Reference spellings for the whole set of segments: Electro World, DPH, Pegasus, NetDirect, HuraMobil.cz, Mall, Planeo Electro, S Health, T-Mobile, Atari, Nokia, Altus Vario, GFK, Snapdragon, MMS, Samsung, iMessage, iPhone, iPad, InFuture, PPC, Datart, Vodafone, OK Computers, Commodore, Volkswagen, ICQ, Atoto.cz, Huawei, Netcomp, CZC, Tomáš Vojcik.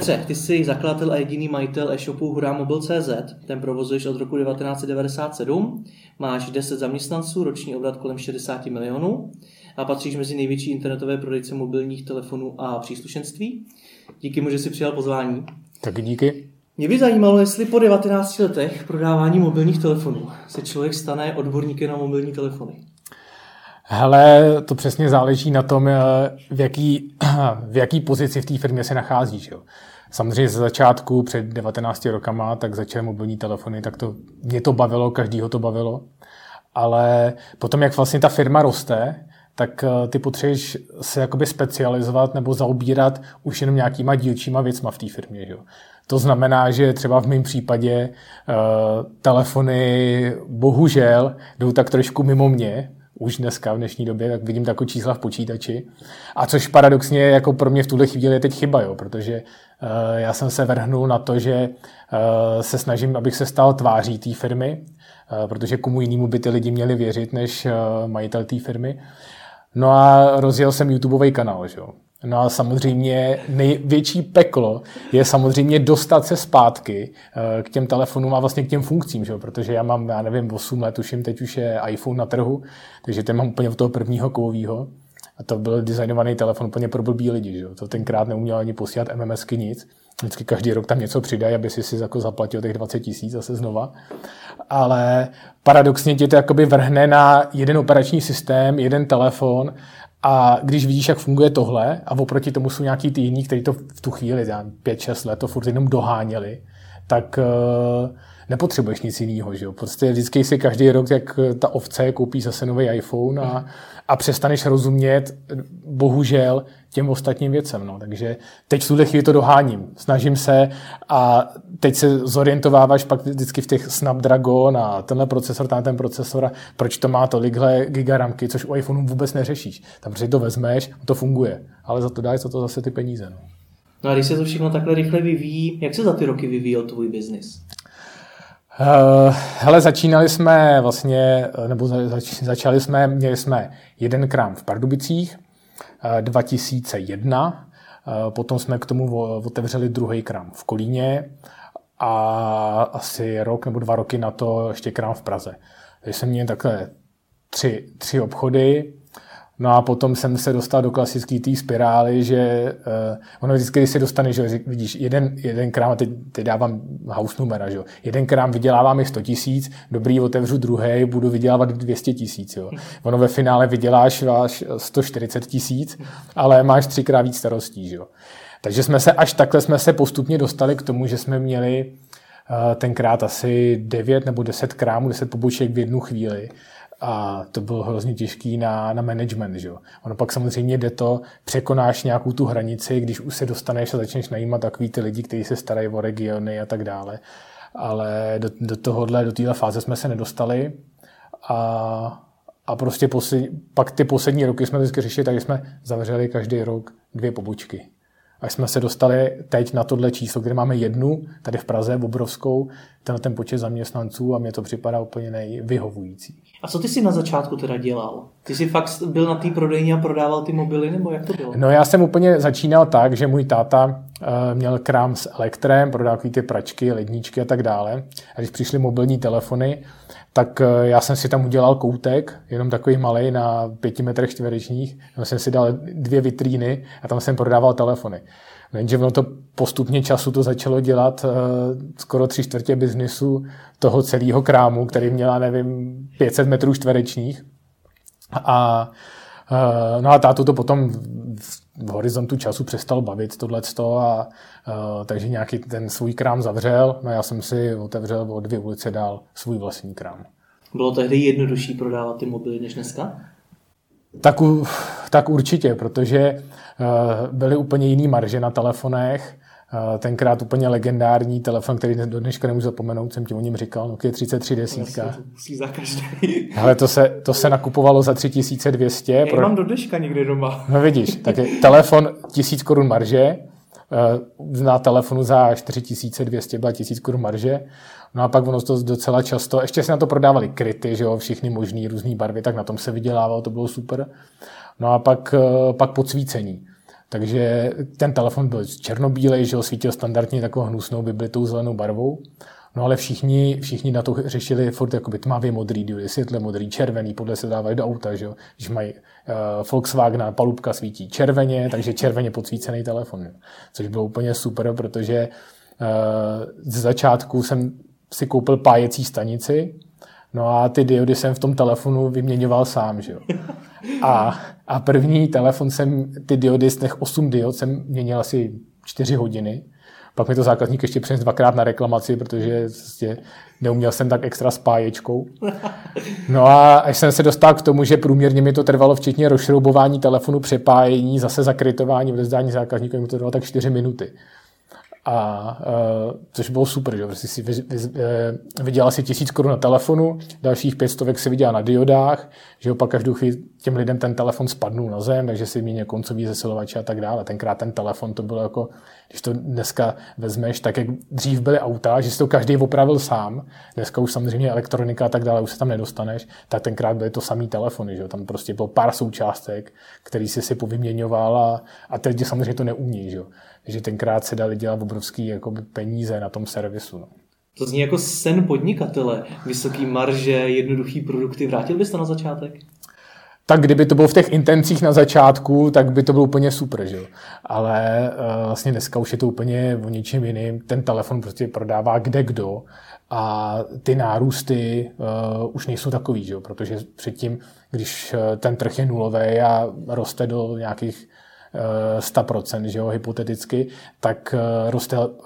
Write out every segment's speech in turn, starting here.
Petře, ty jsi zakladatel a jediný majitel e-shopu HuraMobil.cz, ten provozuješ od roku 1997, máš 10 zaměstnanců, roční obrat kolem 60 milionů a patříš mezi největší internetové prodejce mobilních telefonů a příslušenství. Díky mu, že jsi přijal pozvání. Tak díky. Mě by zajímalo, jestli po 19 letech prodávání mobilních telefonů se člověk stane odborníkem na mobilní telefony. Hele, to přesně záleží na tom, v jaký pozici v té firmě se nacházíš. Jo. Samozřejmě ze začátku, před 19 rokama, tak začaly mobilní telefony, tak to mě to bavilo, každýho to bavilo. Ale potom, jak vlastně ta firma roste, tak ty potřebuješ se jakoby specializovat nebo zaobírat už jenom nějakýma dílčíma věcma v té firmě. Jo. To znamená, že třeba v mém případě telefony bohužel jdou tak trošku mimo mě, už dneska, v dnešní době, tak vidím takové čísla v počítači. A což paradoxně jako pro mě v tuhle chvíli je teď chyba, jo, protože já jsem se vrhnul na to, že se snažím, abych se stal tváří té firmy, protože komu jinému by ty lidi měli věřit, než majitel té firmy. No a rozjel jsem YouTubeový kanál, že jo. No a samozřejmě největší peklo je samozřejmě dostat se zpátky k těm telefonům a vlastně k těm funkcím, že? Protože já mám, 8 let tuším, teď už je iPhone na trhu, takže ten mám úplně od toho prvního kovovýho a to byl designovaný telefon úplně pro blbý lidi, že? To tenkrát neuměl ani posílat MMSky nic, vždycky každý rok tam něco přidají, aby si jako zaplatil těch 20 000 zase znova, ale paradoxně tě to jakoby vrhne na jeden operační systém, jeden telefon. A když vidíš, jak funguje tohle, a oproti tomu jsou nějaký ty jiní, kteří to v tu chvíli, 5-6 let, to furt jenom doháněli, tak nepotřebuješ nic jiného, že jo? Prostě vždycky si každý rok, jak ta ovce, koupí zase nový iPhone a přestaneš rozumět, bohužel, těm ostatním věcem. No. Takže teď v tuhle chvíli to doháním. Snažím se a teď se zorientováváš pak vždycky v těch Snapdragon a tenhle procesor, ten procesor a proč to má tolikhle gigaramky, což u iPhoneu vůbec neřešíš. Tam prostě to vezmeš, to funguje, ale za to zase ty peníze. No. No a když se to všechno takhle rychle vyvíjí, jak se za ty roky vyvíjel tvůj biznis? Hele, začínali jsme vlastně, nebo začali jsme, měli jsme jeden krám v Pardubicích, 2001, potom jsme k tomu otevřeli druhý krám v Kolíně a asi rok nebo 2 roky na to ještě krám v Praze. Takže jsem měl takhle 3 obchody. No a potom jsem se dostal do klasické té spirály, že ono vždycky, když se dostaneš, že vidíš, jeden krám, a teď dávám house numera, že jo, jeden krám vyděláváme 100 000, dobrý, otevřu druhý, budu vydělávat 200 000, jo. Ono ve finále vyděláš 140 000, ale máš 3x víc starostí, že jo. Takže takhle jsme se postupně dostali k tomu, že jsme měli tenkrát asi 9 nebo 10 krámů, 10 poboček v jednu chvíli. A to bylo hrozně těžký na management, že jo. Ono pak samozřejmě jde to, překonáš nějakou tu hranici, když už se dostaneš a začneš najímat takový ty lidi, kteří se starají o regiony a tak dále. Ale do téhle fáze jsme se nedostali a prostě pak ty poslední roky jsme vždycky řešili, takže jsme zavřeli každý rok 2 pobočky. Až jsme se dostali teď na tohle číslo, kde máme jednu, tady v Praze, v obrovskou, ten počet zaměstnanců a mně to připadá úplně nejvyhovující. A co ty jsi na začátku teda dělal? Ty jsi fakt byl na té prodejně a prodával ty mobily, nebo jak to bylo? No já jsem úplně začínal tak, že můj táta měl krám s Elektrem, prodával ty pračky, ledničky a tak dále. A když přišly mobilní telefony, tak já jsem si tam udělal koutek, jenom takový malej na 5 m², tam jsem si dal 2 vitríny a tam jsem prodával telefony. Jenže ono to postupně času to začalo dělat skoro 3/4 biznisu toho celého krámu, který měla, 500 m². A no a tátu to potom v horizontu času přestal bavit tohleto a takže nějaký ten svůj krám zavřel, no já jsem si otevřel o 2 ulice dál svůj vlastní krám. Bylo tehdy jednodušší prodávat ty mobily než dneska? Tak určitě, protože byly úplně jiný marže na telefonech, tenkrát úplně legendární telefon, který do dneška nemůžu zapomenout, jsem ti o něm říkal, Nokia 3310. Ale to se nakupovalo za 3200. Já mám do dneška někde doma. No vidíš, tak je telefon 1000 Kč marže, na telefonu za 4200 byla 1000 Kč marže, no a pak ono to docela často, ještě se na to prodávali kryty, že jo, všichni možný, různý barvy, tak na tom se vydělávalo, to bylo super. No a pak podsvícení. Takže ten telefon byl černobílej, že svítil standardně takovou hnusnou biblitou zelenou barvou. No ale všichni na to řešili furt jakoby tmavě modrý diody, světle modrý, červený, podle se dávají do auta, že jo. Když mají Volkswagena, palubka svítí červeně, takže červeně podsvícený telefon. Jo? Což bylo úplně super, protože ze začátku jsem si koupil pájecí stanici, no a ty diody jsem v tom telefonu vyměňoval sám, že jo. A první telefon jsem ty diody, z těch 8 diod jsem měnil asi 4 hodiny. Pak mi to zákazník ještě přinesl 2krát na reklamaci, protože neuměl jsem tak extra s páječkou. No a až jsem se dostal k tomu, že průměrně mi to trvalo včetně rozšroubování telefonu, přepájení, zase zakrytování, odevzdání zákazníkům, mi to trvalo tak 4 minuty. A což bylo super, že prostě si vydělal si 1000 korun na telefonu, dalších 500 si vydělal na diodách, že opak každou chvíli těm lidem ten telefon spadnul na zem, takže si měnil koncový zesilovače a tak dále. Tenkrát ten telefon to bylo jako, když to dneska vezmeš, tak jak dřív byly auta, že si to každý opravil sám, dneska už samozřejmě elektronika a tak dále, už se tam nedostaneš, tak tenkrát byly to samý telefony, že jo, tam prostě bylo pár součástek, který si povyměňoval a teď samozřejmě to neumí, že jo. Takže tenkrát se dali dělat obrovský jakoby, peníze na tom servisu. No. To zní jako sen podnikatele. Vysoký marže, jednoduchý produkty. Vrátil bys to na začátek? Tak kdyby to bylo v těch intencích na začátku, tak by to bylo úplně super, že jo. Ale vlastně dneska už je to úplně o něčem jiným. Ten telefon prostě prodává kdekdo a ty nárůsty už nejsou takový, že jo. Protože předtím, když ten trh je nulový a roste do nějakých 100%, že jo, hypoteticky, tak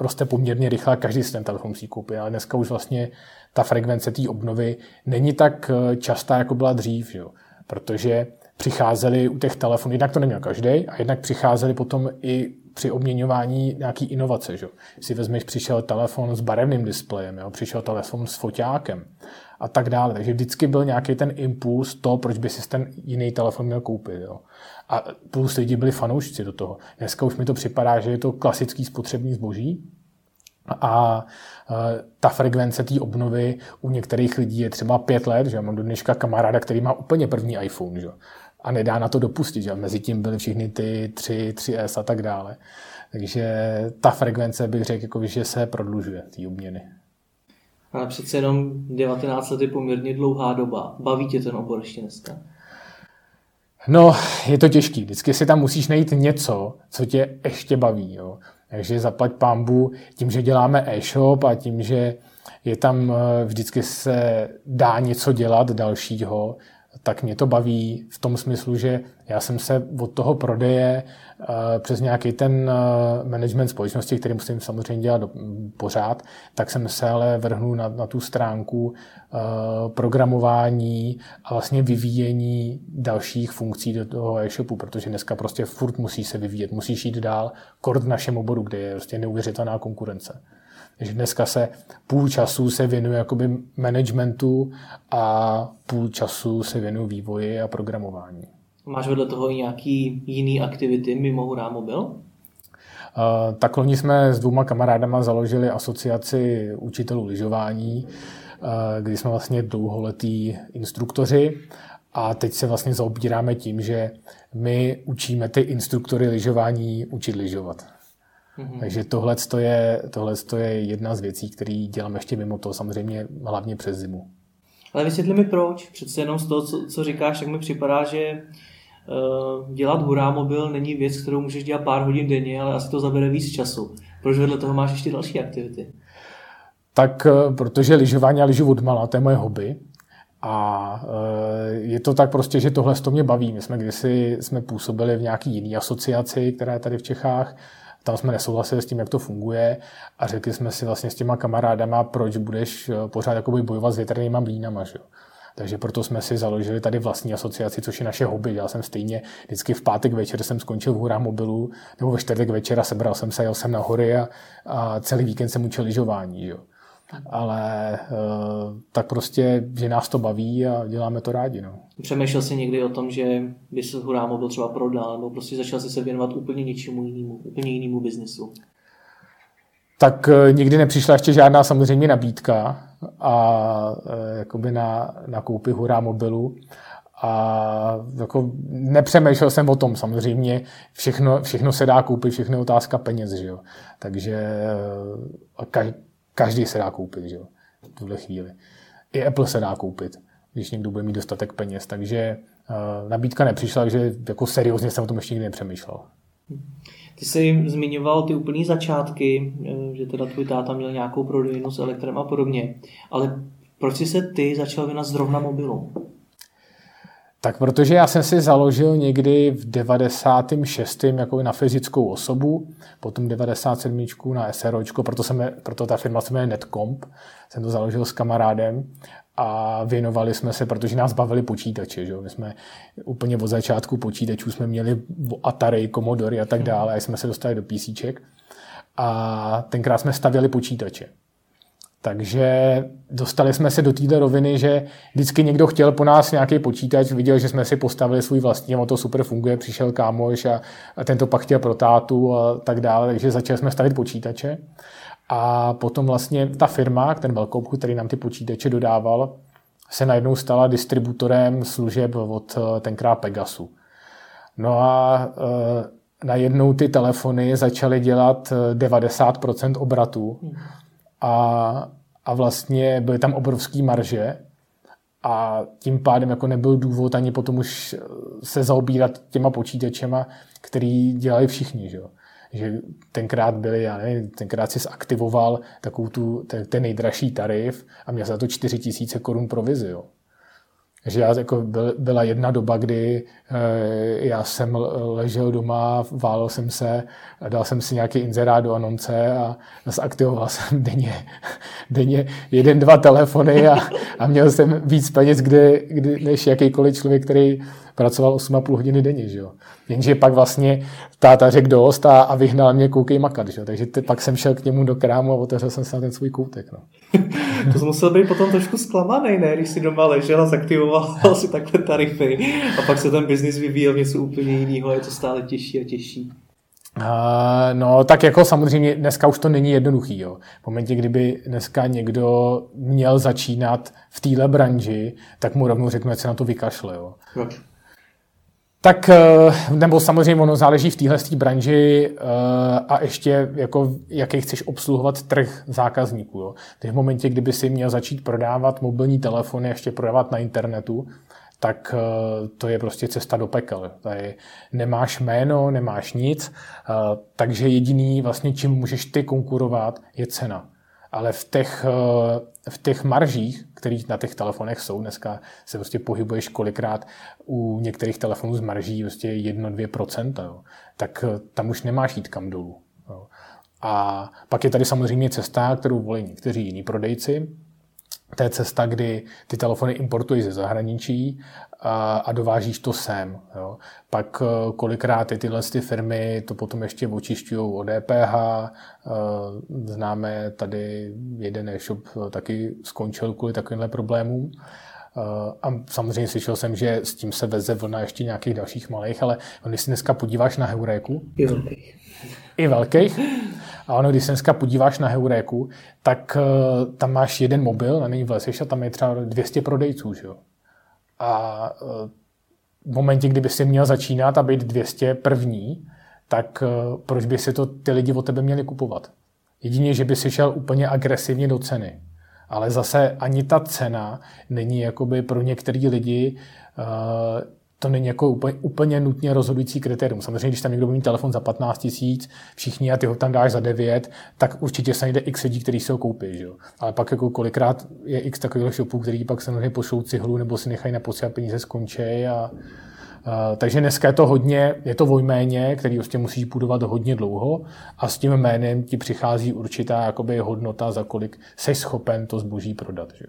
roste poměrně rychle a každý si ten telefon musí koupit. Ale dneska už vlastně ta frekvence té obnovy není tak častá, jako byla dřív, že jo, protože přicházeli u těch telefonů, jednak to neměl každý, a jednak přicházeli potom i při obměňování nějaký inovace, že jo. Si vezmeš, přišel telefon s barevným displejem, jo, přišel telefon s foťákem a tak dále. Takže vždycky byl nějaký ten impuls to, proč by si ten jiný telefon měl koupit, jo. A plus lidi byli fanoušci do toho. Dneska už mi to připadá, že je to klasický spotřební zboží a ta frekvence té obnovy u některých lidí je třeba 5 let, že já mám do dneška kamaráda, který má úplně první iPhone, že? A nedá na to dopustit, že mezitím byly všichni ty 3S a tak dále. Takže ta frekvence bych řekl, jako, že se prodlužuje té obměny. Ale přece jenom 19 let je poměrně dlouhá doba. Baví tě ten obor ještě dneska? No, je to těžký. Vždycky si tam musíš najít něco, co tě ještě baví. Jo. Takže zaplať pánbu tím, že děláme e-shop a tím, že je tam vždycky se dá něco dělat dalšího, tak mě to baví v tom smyslu, že já jsem se od toho prodeje přes nějaký ten management společnosti, který musím samozřejmě dělat pořád, tak jsem se ale vrhnul na tu stránku programování a vlastně vyvíjení dalších funkcí do toho e-shopu, protože dneska prostě furt musí se vyvíjet, musíš jít dál kord našemu oboru, kde je prostě neuvěřitelná konkurence. Takže dneska se půl času se věnuje jakoby managementu a půl času se věnuje vývoji a programování. Máš vedle toho i nějaký jiný aktivity mimo HuraMobil? Tak loni jsme s 2 kamarádama založili asociaci učitelů lyžování, kdy jsme vlastně dlouholetí instruktoři. A teď se vlastně zaobíráme tím, že my učíme ty instruktory lyžování učit lyžovat. Mm-hmm. Takže tohle je jedna z věcí, který děláme ještě mimo toho, samozřejmě hlavně přes zimu. Ale vysvětli mi proč. Přece jenom z toho, co říkáš, tak mi připadá, že dělat HuraMobil není věc, kterou můžeš dělat pár hodin denně, ale asi to zabere víc času. Proč vedle toho máš ještě další aktivity? Tak protože lyžování a lyžu odmala, to je moje hobby. A je to tak prostě, že tohle to mě baví. My jsme kdysi působili v nějaký jiný asociaci, která je tady v Čechách. Tam jsme nesouhlasili s tím, jak to funguje a řekli jsme si vlastně s těma kamarádama, proč budeš pořád jakoby bojovat s větrnýma mlýnama, že jo. Takže proto jsme si založili tady vlastní asociaci, což je naše hobby. Já jsem stejně vždycky v pátek večer jsem skončil v HuraMobilu, nebo ve čtvrtek večer a sebral jsem se, jel jsem na hory a celý víkend jsem učil lyžování, jo. Ale tak prostě, že nás to baví a děláme to rádi, no. Přemýšlel jsi někdy o tom, že by se HuraMobil třeba prodal, nebo prostě začal jsi se věnovat úplně něčemu jinému, úplně jinému biznesu? Tak nikdy nepřišla ještě žádná samozřejmě nabídka a jakoby na koupi HuraMobilu, A jako nepřemýšlel jsem o tom samozřejmě. Všechno se dá koupit, všechno je otázka peněz, že jo. Takže každý se dá koupit, že jo, v tuhle chvíli. I Apple se dá koupit, když někdo bude mít dostatek peněz. Takže nabídka nepřišla, že jako seriózně jsem o tom ještě nikdy nepřemýšlel. Ty jsi zmiňoval ty úplný začátky, že teda tvůj táta měl nějakou prodejnu s elektrem a podobně. Ale proč jsi se ty začal věnovat zrovna mobilu? Tak protože já jsem si založil někdy v 96. jako na fyzickou osobu, potom 97. na SROčko, proto ta firma se jmenuje Netcomp, jsem to založil s kamarádem a věnovali jsme se, protože nás bavili počítače, že? My jsme úplně od začátku počítačů jsme měli Atari, Commodore a tak dále, a jsme se dostali do PCček a tenkrát jsme stavěli počítače. Takže dostali jsme se do této roviny, že vždycky někdo chtěl po nás nějaký počítač, viděl, že jsme si postavili svůj vlastní, a to super funguje, přišel kámoš a tento pak chtěl pro tátu a tak dále, takže začali jsme stavit počítače. A potom vlastně ta firma, ten velkoobchod, který nám ty počítače dodával, se najednou stala distributorem služeb od tenkrát Pegasu. No a najednou ty telefony začaly dělat 90% obratů. A vlastně byly tam obrovský marže a tím pádem jako nebyl důvod ani potom už se zaobírat těma počítačema, který dělali všichni, že jo. Že tenkrát byli, já nevím, tenkrát si zaktivoval takovou ten nejdražší tarif a měl za to 4 000 korun provizi, jo. Že já, jako byla jedna doba, kdy já jsem ležel doma, válel jsem se, dal jsem si nějaký inzerát do anonce a zaktivoval jsem denně 1-2 telefony a měl jsem víc peněz, než jakýkoliv člověk, který pracoval 8,5 hodiny denně. Že jo? Jenže pak vlastně táta řekl dost a vyhnal mě, koukej makat. Že jo? Takže pak jsem šel k němu do krámu a otevřel jsem se na ten svůj koutek. No. To jsi musel být potom trošku zklamaný, ne? Když jsi doma ležel a zaktivoval si takhle tarify a pak se ten biznis vyvíjel něco úplně jiného a je to stále těžší a těžší. No tak jako samozřejmě dneska už to není jednoduchý. Jo. V momentě, kdyby dneska někdo měl začínat v téhle branži, tak mu rovnou řeknu, že se na to vykašle. Jo. Tak nebo samozřejmě ono záleží v téhle branži a ještě jako, jaký chceš obsluhovat trh zákazníků. Jo. Teď v momentě, kdyby si měl začít prodávat mobilní telefony, ještě prodávat na internetu, tak to je prostě cesta do pekel. Tady nemáš jméno, nemáš nic, takže jediný vlastně, čím můžeš ty konkurovat, je cena. Ale v těch maržích, které na těch telefonech jsou, dneska se prostě pohybuješ kolikrát u některých telefonů z marží prostě 1-2%, jo, tak tam už nemáš jít kam dolů. Jo. A pak je tady samozřejmě cesta, kterou volí někteří jiní prodejci. To je cesta, kdy ty telefony importuješ ze zahraničí a dovážíš to sem. Jo. Pak kolikrát tyhle firmy to potom ještě očišťují o DPH. Známe tady jeden e-shop taky skončil kvůli takovýmhle problémům. A samozřejmě slyšel jsem, že s tím se veze vlna ještě nějakých dalších malých, ale když si dneska podíváš na Heuréku, i velkých. A ono, když se dneska podíváš na Heuréku, tak tam máš jeden mobil, na něj vlezeš a tam je třeba 200 prodejců. Že jo? A v momentě, kdyby si měl začínat a být 200 první, tak proč by si to ty lidi od tebe měli kupovat? Jedině, že by si šel úplně agresivně do ceny. Ale zase ani ta cena není jakoby pro některý lidi to není jako úplně nutně rozhodující kritérium. Samozřejmě, když tam někdo bude mít telefon za 15 000, všichni a ty ho tam dáš za 9, tak určitě se najde x lidí, který si ho koupí. Že? Ale pak jako kolikrát je x takových shopů, který pak samozřejmě pošlou cihlu nebo si nechají naposílat peníze, skončí. Takže dneska je to hodně, je to o jméně, který vlastně musíš budovat hodně dlouho a s tím jménem ti přichází určitá jakoby hodnota, za kolik jsi schopen to zboží prodat. Že?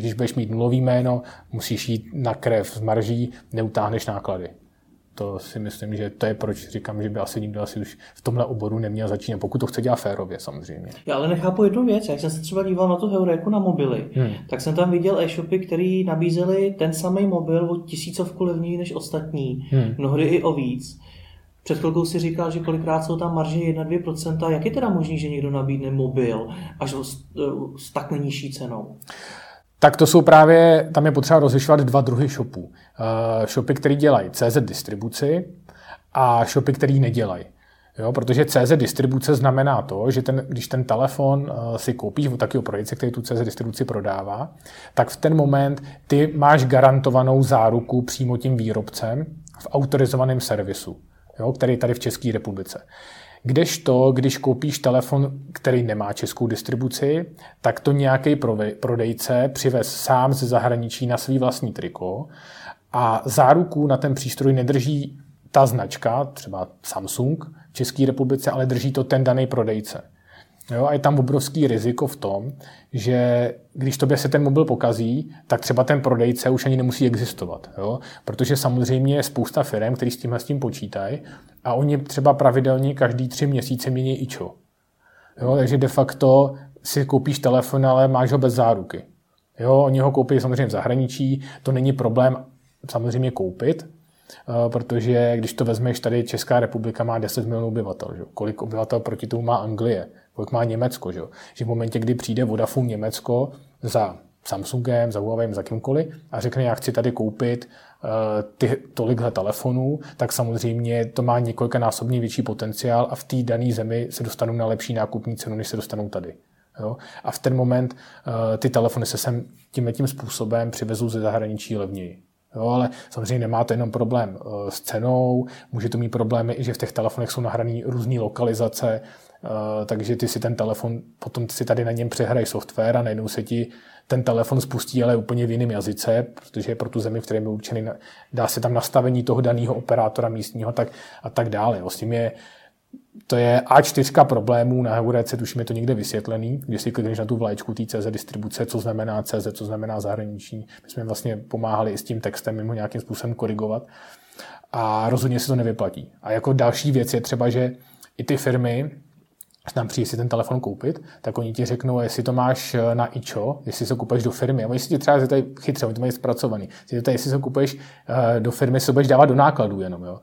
Když budeš mít nulový jméno, musíš jít na krev z marží, neutáhneš náklady. To si myslím, že to je proč říkám, že by asi nikdo asi už v tomhle oboru neměl začínat, pokud to chce dělat férově samozřejmě. Já ale nechápu jednu věc, jak jsem se třeba díval na tu Heuréku na mobily, tak jsem tam viděl e-shopy, které nabízely ten samý mobil o 1000 levněji než ostatní, mnohdy i o víc. Před chvilkou si říkal, že kolikrát jsou tam marže 1-2%, jak je teda možný, že někdo nabídne mobil až s tak nižší cenou? Tak to jsou právě, tam je potřeba rozlišovat dva druhy shopů. Shopy, které dělají CZ distribuci a shopy, které nedělají. Jo, protože CZ distribuce znamená to, že když ten telefon si koupíš od takového prodejce, který tu CZ distribuci prodává, tak v ten moment ty máš garantovanou záruku přímo tím výrobcem v autorizovaném servisu, jo, který je tady v České republice. Kdežto, když koupíš telefon, který nemá českou distribuci, tak to nějaký prodejce přivez sám ze zahraničí na svý vlastní triko a záruku na ten přístroj nedrží ta značka, třeba Samsung v České republice, ale drží to ten daný prodejce. Jo, a je tam obrovský riziko v tom, že když tobě se ten mobil pokazí, tak třeba ten prodejce už ani nemusí existovat. Jo? Protože samozřejmě je spousta firem, který s tím počítají a oni třeba pravidelně každý 3 měsíce mění ičo. Jo? Takže de facto si koupíš telefon, ale máš ho bez záruky. Jo? Oni ho koupí samozřejmě v zahraničí, to není problém samozřejmě koupit, protože když to vezmeš, tady Česká republika má 10 milionů obyvatel. Že? Kolik obyvatel proti tomu má Anglie? Kolik má Německo? Že v momentě, kdy přijde Vodafone Německo za Samsungem, za Huawei, za kýmkoliv a řekne, já chci tady koupit tolikhle telefonů, tak samozřejmě to má několikanásobně větší potenciál a v té dané zemi se dostanou na lepší nákupní cenu, než se dostanou tady. Jo? A v ten moment ty telefony se sem tímhletím způsobem přivezou ze zahraničí levněji. Jo, ale samozřejmě nemá to jenom problém s cenou, může to mít problémy i, že v těch telefonech jsou nahrané různé lokalizace, takže ty si ten telefon, potom si tady na něm přehrají software a najednou se ti ten telefon spustí, ale úplně v jiném jazyce, protože je pro tu zemi, v které je určený, dá se tam nastavení toho daného operátora místního a tak dále. Jo, s tím to je A4 problémů, na Heurece tuším je to někde vysvětlený, když si klikneš na tu vlaječku té CZ distribuce, co znamená CZ, co znamená zahraniční. My jsme vlastně pomáhali i s tím textem, jim ho nějakým způsobem korigovat a rozhodně se to nevyplatí. A jako další věc je třeba, že i ty firmy, nám přijde si ten telefon koupit, tak oni ti řeknou, jestli to máš na ičo, jestli se kupuješ do firmy, a oni si ti třeba zeptají chytře, oni to mají zpracovaný, jestli se kupuješ do firmy, se budeš dávat do nákladů jenom, jo.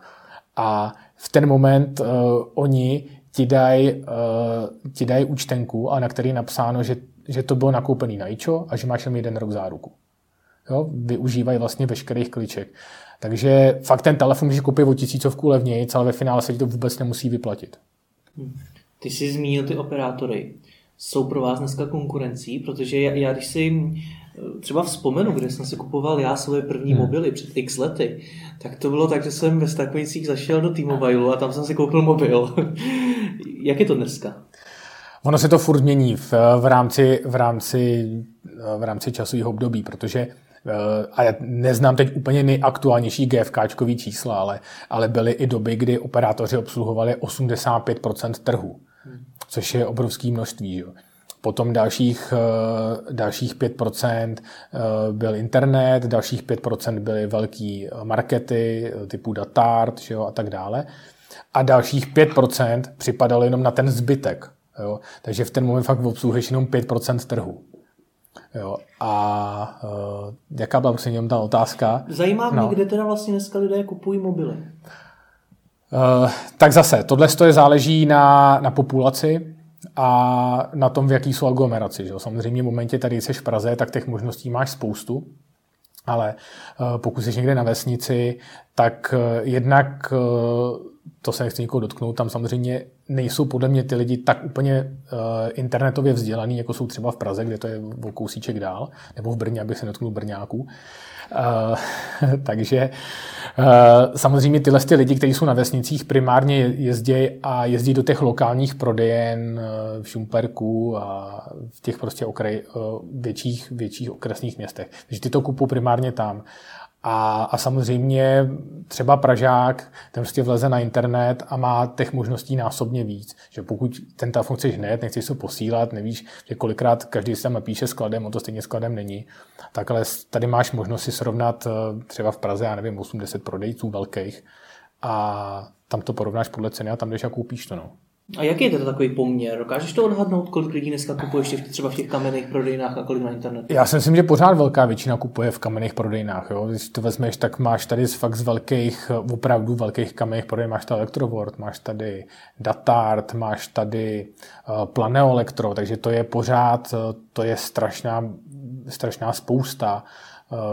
A v ten moment oni ti dají účtenku, a na který je napsáno, že to bylo nakoupený na ičo a že máš jen 1 rok záruku. Jo? Využívají vlastně veškerých kliček. Takže fakt ten telefon můžeš koupit o 1000 levněji, ale ve finále se ti to vůbec nemusí vyplatit. Ty jsi zmínil ty operátory. Jsou pro vás dneska konkurencí? Protože já když si třeba vzpomenu, kde jsem si kupoval já svoje první mobily před x lety, tak to bylo tak, že jsem ve Strakojicích zašel do T-Mobile a tam jsem si koupil mobil. Jak je to dneska? Ono se to furt mění v rámci časového období, protože a já neznám teď úplně nejaktuálnější GFKčkový čísla, ale byly i doby, kdy operátoři obsluhovali 85% trhu, což je obrovské množství. Jo. Potom dalších 5% byl internet, dalších 5% byly velký markety typu Datart, jo, a tak dále. A dalších 5% připadalo jenom na ten zbytek. Jo. Takže v ten moment fakt obsluhuješ jenom 5% trhu. Jo. A jaká byla prostě jenom ta otázka? Zajímá mě, kde teda vlastně dneska lidé kupují mobily? Tak zase, tohle záleží na populaci a na tom, v jaký jsou aglomeraci. Že? Samozřejmě v momentě tady jsi v Praze, tak těch možností máš spoustu, ale pokud jsi někde na vesnici, tak jednak, to se nechci nikoho dotknout, tam samozřejmě nejsou podle mě ty lidi tak úplně internetově vzdělaný, jako jsou třeba v Praze, kde to je o kousíček dál, nebo v Brně, abych se nedotknul Brňáků. Takže samozřejmě tyhle lidi, kteří jsou na vesnicích, primárně jezdí do těch lokálních prodejen v Šumperku a v těch prostě větších okresních městech. Takže ty to kupují primárně tam. A samozřejmě třeba Pražák, ten prostě vleze na internet a má těch možností násobně víc. Že pokud ten telefon chceš hned, nechceš se posílat, nevíš, že kolikrát každý si tam napíše skladem, on to stejně skladem není, tak ale tady máš možnost si srovnat třeba v Praze, já nevím, 8-10 prodejců velkých a tam to porovnáš podle ceny a tam jdeš a koupíš to. No. A jaký je teda takový poměr? Dokážeš to odhadnout, kolik lidí dneska kupuje ještě třeba v těch kamenných prodejnách a kolik na internetu? Já si myslím, že pořád velká většina kupuje v kamenných prodejnách. Jo? Když to vezmeš, tak máš tady fakt z velkých, opravdu velkých kamenných prodejn. Máš tady Electro World, máš tady Datart, máš tady Planeo Electro, takže to je strašná strašná spousta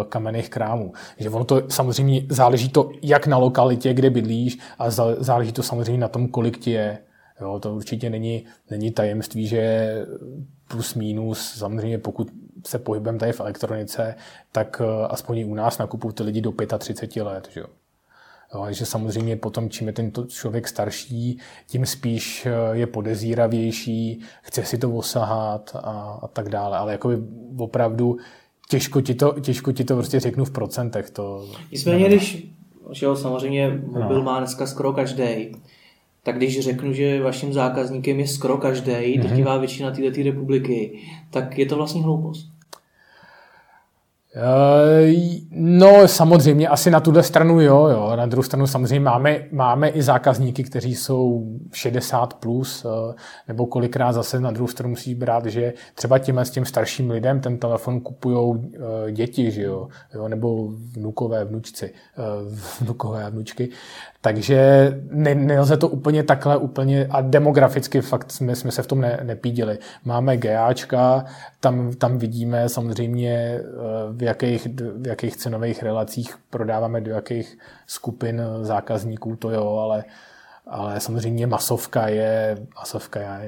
kamenných krámů. Že ono to samozřejmě záleží to jak na lokalitě, kde bydlíš, a záleží to samozřejmě na tom, kolik ti je. Jo, to určitě není tajemství, že plus minus, samozřejmě pokud se pohybem tady v elektronice, tak aspoň u nás nakupují ty lidi do 35 let. Že jo? Jo, takže samozřejmě potom, čím je tento člověk starší, tím spíš je podezíravější, chce si to osahat a tak dále. Ale jakoby opravdu těžko ti to prostě řeknu v procentech. Nicméně, když jo, samozřejmě mobil má dneska skoro každej, tak když řeknu, že vaším zákazníkem je skoro každej, to dívá většina této republiky, tak je to vlastně hloupost. No samozřejmě, asi na tuhle stranu jo. Na druhou stranu samozřejmě máme i zákazníky, kteří jsou 60 plus, nebo kolikrát zase na druhou stranu musí brát, že třeba s těm starším lidem ten telefon kupujou děti, že jo, nebo vnukové a vnučky. Takže nelze to úplně takhle úplně a demograficky fakt jsme se v tom nepídili. Máme GAčka, tam vidíme samozřejmě v jakých cenových relacích prodáváme do jakých skupin zákazníků, to jo, ale samozřejmě masovka je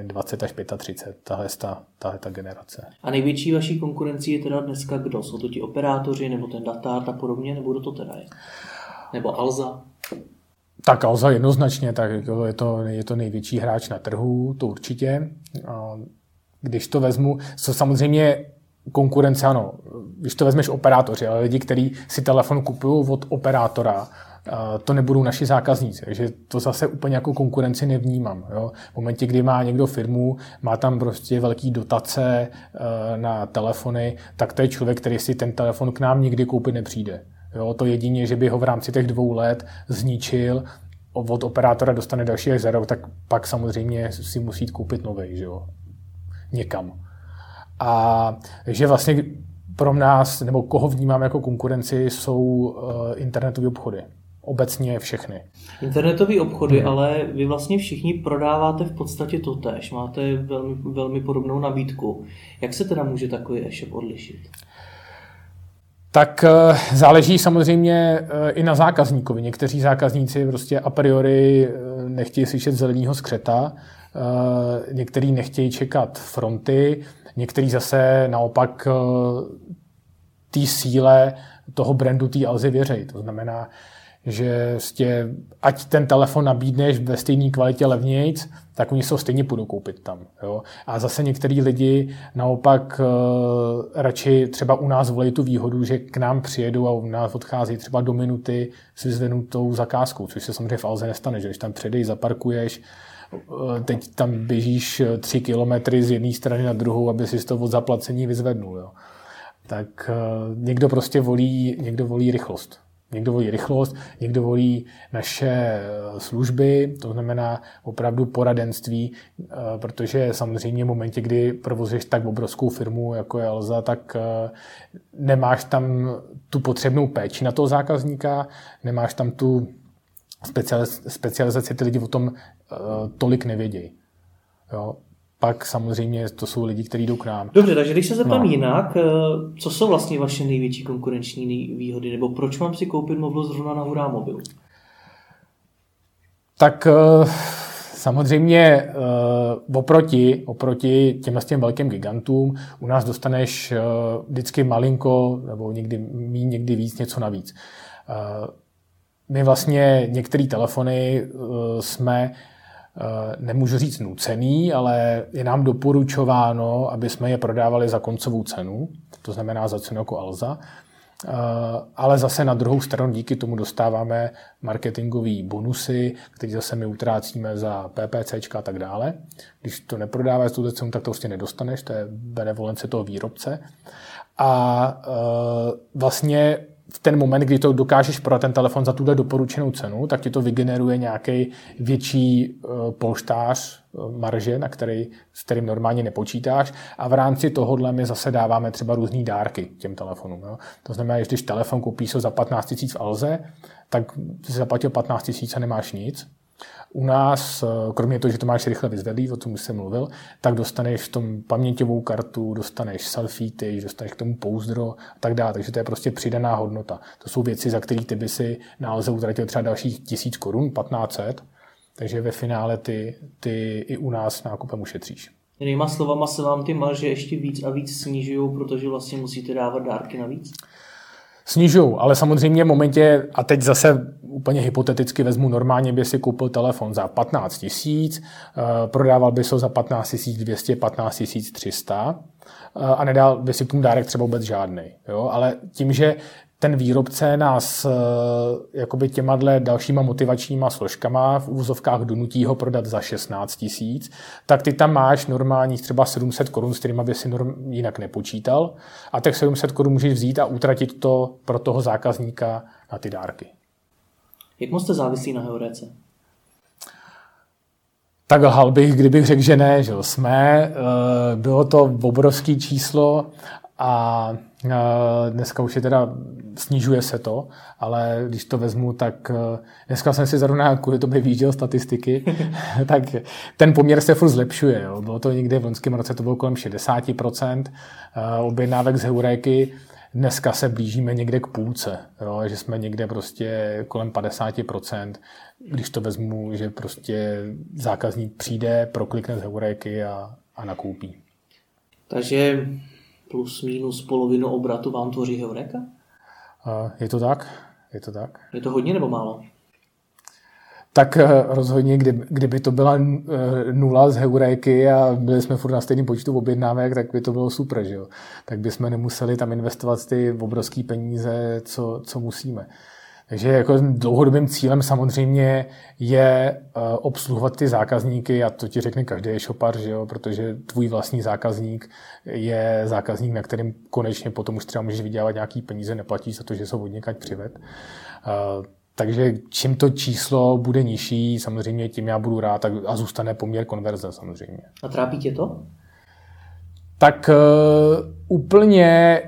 20 až 35, tahle ta generace. A největší vaší konkurencí je teda dneska kdo? Jsou to ti operátoři, nebo ten Datart a podobně, nebo kdo to teda je? Nebo Alza? Tak Alza jednoznačně, tak je to největší hráč na trhu, to určitě. Když to vezmu, co samozřejmě konkurence, ano, když to vezmeš operátoři, ale lidi, kteří si telefon kupují od operátora, to nebudou naši zákazníci, takže to zase úplně jako konkurenci nevnímám. Jo. V momentě, kdy má někdo firmu, má tam prostě velký dotace na telefony, tak to je člověk, který si ten telefon k nám nikdy koupit nepřijde. Jo, to jedině, že by ho v rámci těch 2 let zničil, od operátora dostane další až za rok, tak pak samozřejmě si musí koupit novej, že jo, někam. A že vlastně pro nás, nebo koho vnímám jako konkurenci, jsou internetové obchody. Obecně všechny. Internetové obchody, ale vy vlastně všichni prodáváte v podstatě totéž. Máte velmi, velmi podobnou nabídku. Jak se teda může takový e-shop odlišit? Tak záleží samozřejmě i na zákazníkovi. Někteří zákazníci prostě a priori nechtějí slyšet zeleného skřeta, někteří nechtějí čekat fronty, někteří zase naopak té síle toho brandu, té Alzy věří. To znamená, že prostě, ať ten telefon nabídneš ve stejné kvalitě levnějc, tak oni se stejně půjdou koupit tam. Jo? A zase některý lidi naopak radši třeba u nás volí tu výhodu, že k nám přijedou a u nás odchází třeba do minuty s vyzvednutou zakázkou, což se samozřejmě v Alze nestane, že když tam předej, zaparkuješ, teď tam běžíš 3 kilometry z jedné strany na druhou, aby si to od zaplacení vyzvednul. Jo? Tak někdo prostě volí, někdo volí rychlost, někdo volí naše služby, to znamená opravdu poradenství, protože samozřejmě v momentě, kdy provozuješ tak obrovskou firmu, jako je Alza, tak nemáš tam tu potřebnou péči na toho zákazníka, nemáš tam tu specializaci, ty lidi o tom tolik nevědějí. Jo? Pak samozřejmě to jsou lidi, kteří jdou k nám. Dobře, takže když se zeptám jinak, co jsou vlastně vaše největší konkurenční výhody, nebo proč mám si koupit mobil zrovna na HuraMobilu? Tak samozřejmě oproti těm velkým gigantům u nás dostaneš vždycky malinko, nebo někdy víc, něco navíc. My vlastně některé telefony jsme, nemůžu říct nucený, ale je nám doporučováno, aby jsme je prodávali za koncovou cenu, to znamená za cenu jako Alza, ale zase na druhou stranu díky tomu dostáváme marketingové bonusy, které zase my utrácíme za PPCčka a tak dále. Když to neprodáváš tuto cenu, tak to vlastně nedostaneš, to je benevolence toho výrobce. A vlastně v ten moment, kdy to dokážeš prodat ten telefon za tuhle doporučenou cenu, tak ti to vygeneruje nějaký větší polštář marže, s kterým normálně nepočítáš, a v rámci tohohle my zase dáváme třeba různý dárky těm telefonům. Jo. To znamená, že když telefon koupíš za 15 000 v Alze, tak jsi zaplatil 15 000 a nemáš nic. U nás, kromě toho, že to máš rychle vyzvedlý, o tom už jsem mluvil, tak dostaneš v tom paměťovou kartu, dostaneš selfie, dostaneš k tomu pouzdro a tak dále. Takže to je prostě přidaná hodnota. To jsou věci, za které ty by si na Alze utratil třeba dalších 1000 korun, 1500. Takže ve finále ty i u nás nákupem ušetříš. Jinýma slovama se vám ty marže ještě víc a víc snižují, protože vlastně musíte dávat dárky navíc? Snižují, ale samozřejmě v momentě, a teď zase úplně hypoteticky vezmu, normálně by si koupil telefon za 15 000, prodával by se ho za 15 200, 15 300 a nedal by si k tomu dárek třeba vůbec žádný. Jo? Ale tím, že ten výrobce nás jakoby těmadle dalšíma motivačníma složkama v úvozovkách donutí ho prodat za 16 000, tak ty tam máš normálních třeba 700 korun, s kterýma by si jinak nepočítal, a těch 700 korun můžeš vzít a utratit to pro toho zákazníka na ty dárky. Jak moc jste závislí na Heurece? Tak lhal bych, kdybych řekl, že ne, že jsme. Bylo to obrovský číslo a dneska už je teda, snižuje se to, ale když to vezmu, tak dneska jsem si zrovna kvůli tobě vyjížděl statistiky, tak ten poměr se furt zlepšuje. Jo. Bylo to někde v loňském roce, to bylo kolem 60% objednávek z Heuréky. Dneska se blížíme někde k půlce, jo, že jsme někde prostě kolem 50%, když to vezmu, že prostě zákazník přijde, proklikne z Heuréky a nakoupí. Takže plus minus polovinu obratu vám tvoří Heureka? Je to tak. Je to hodně nebo málo? Tak rozhodně, kdyby to byla nula z Heuréky a byli jsme furt na stejném počtu objednávek, tak by to bylo super, že jo? Tak bychom nemuseli tam investovat ty obrovské peníze, co musíme. Takže jako dlouhodobým cílem samozřejmě je obsluhovat ty zákazníky, a to ti řekne každý e-shopar, že jo, protože tvůj vlastní zákazník je zákazník, na kterým konečně potom už třeba můžeš vydělávat nějaký peníze, neplatíš za to, že se od někať přived. Takže čím to číslo bude nižší, samozřejmě tím já budu rád a zůstane poměr konverze samozřejmě. A trápí tě to? Tak úplně...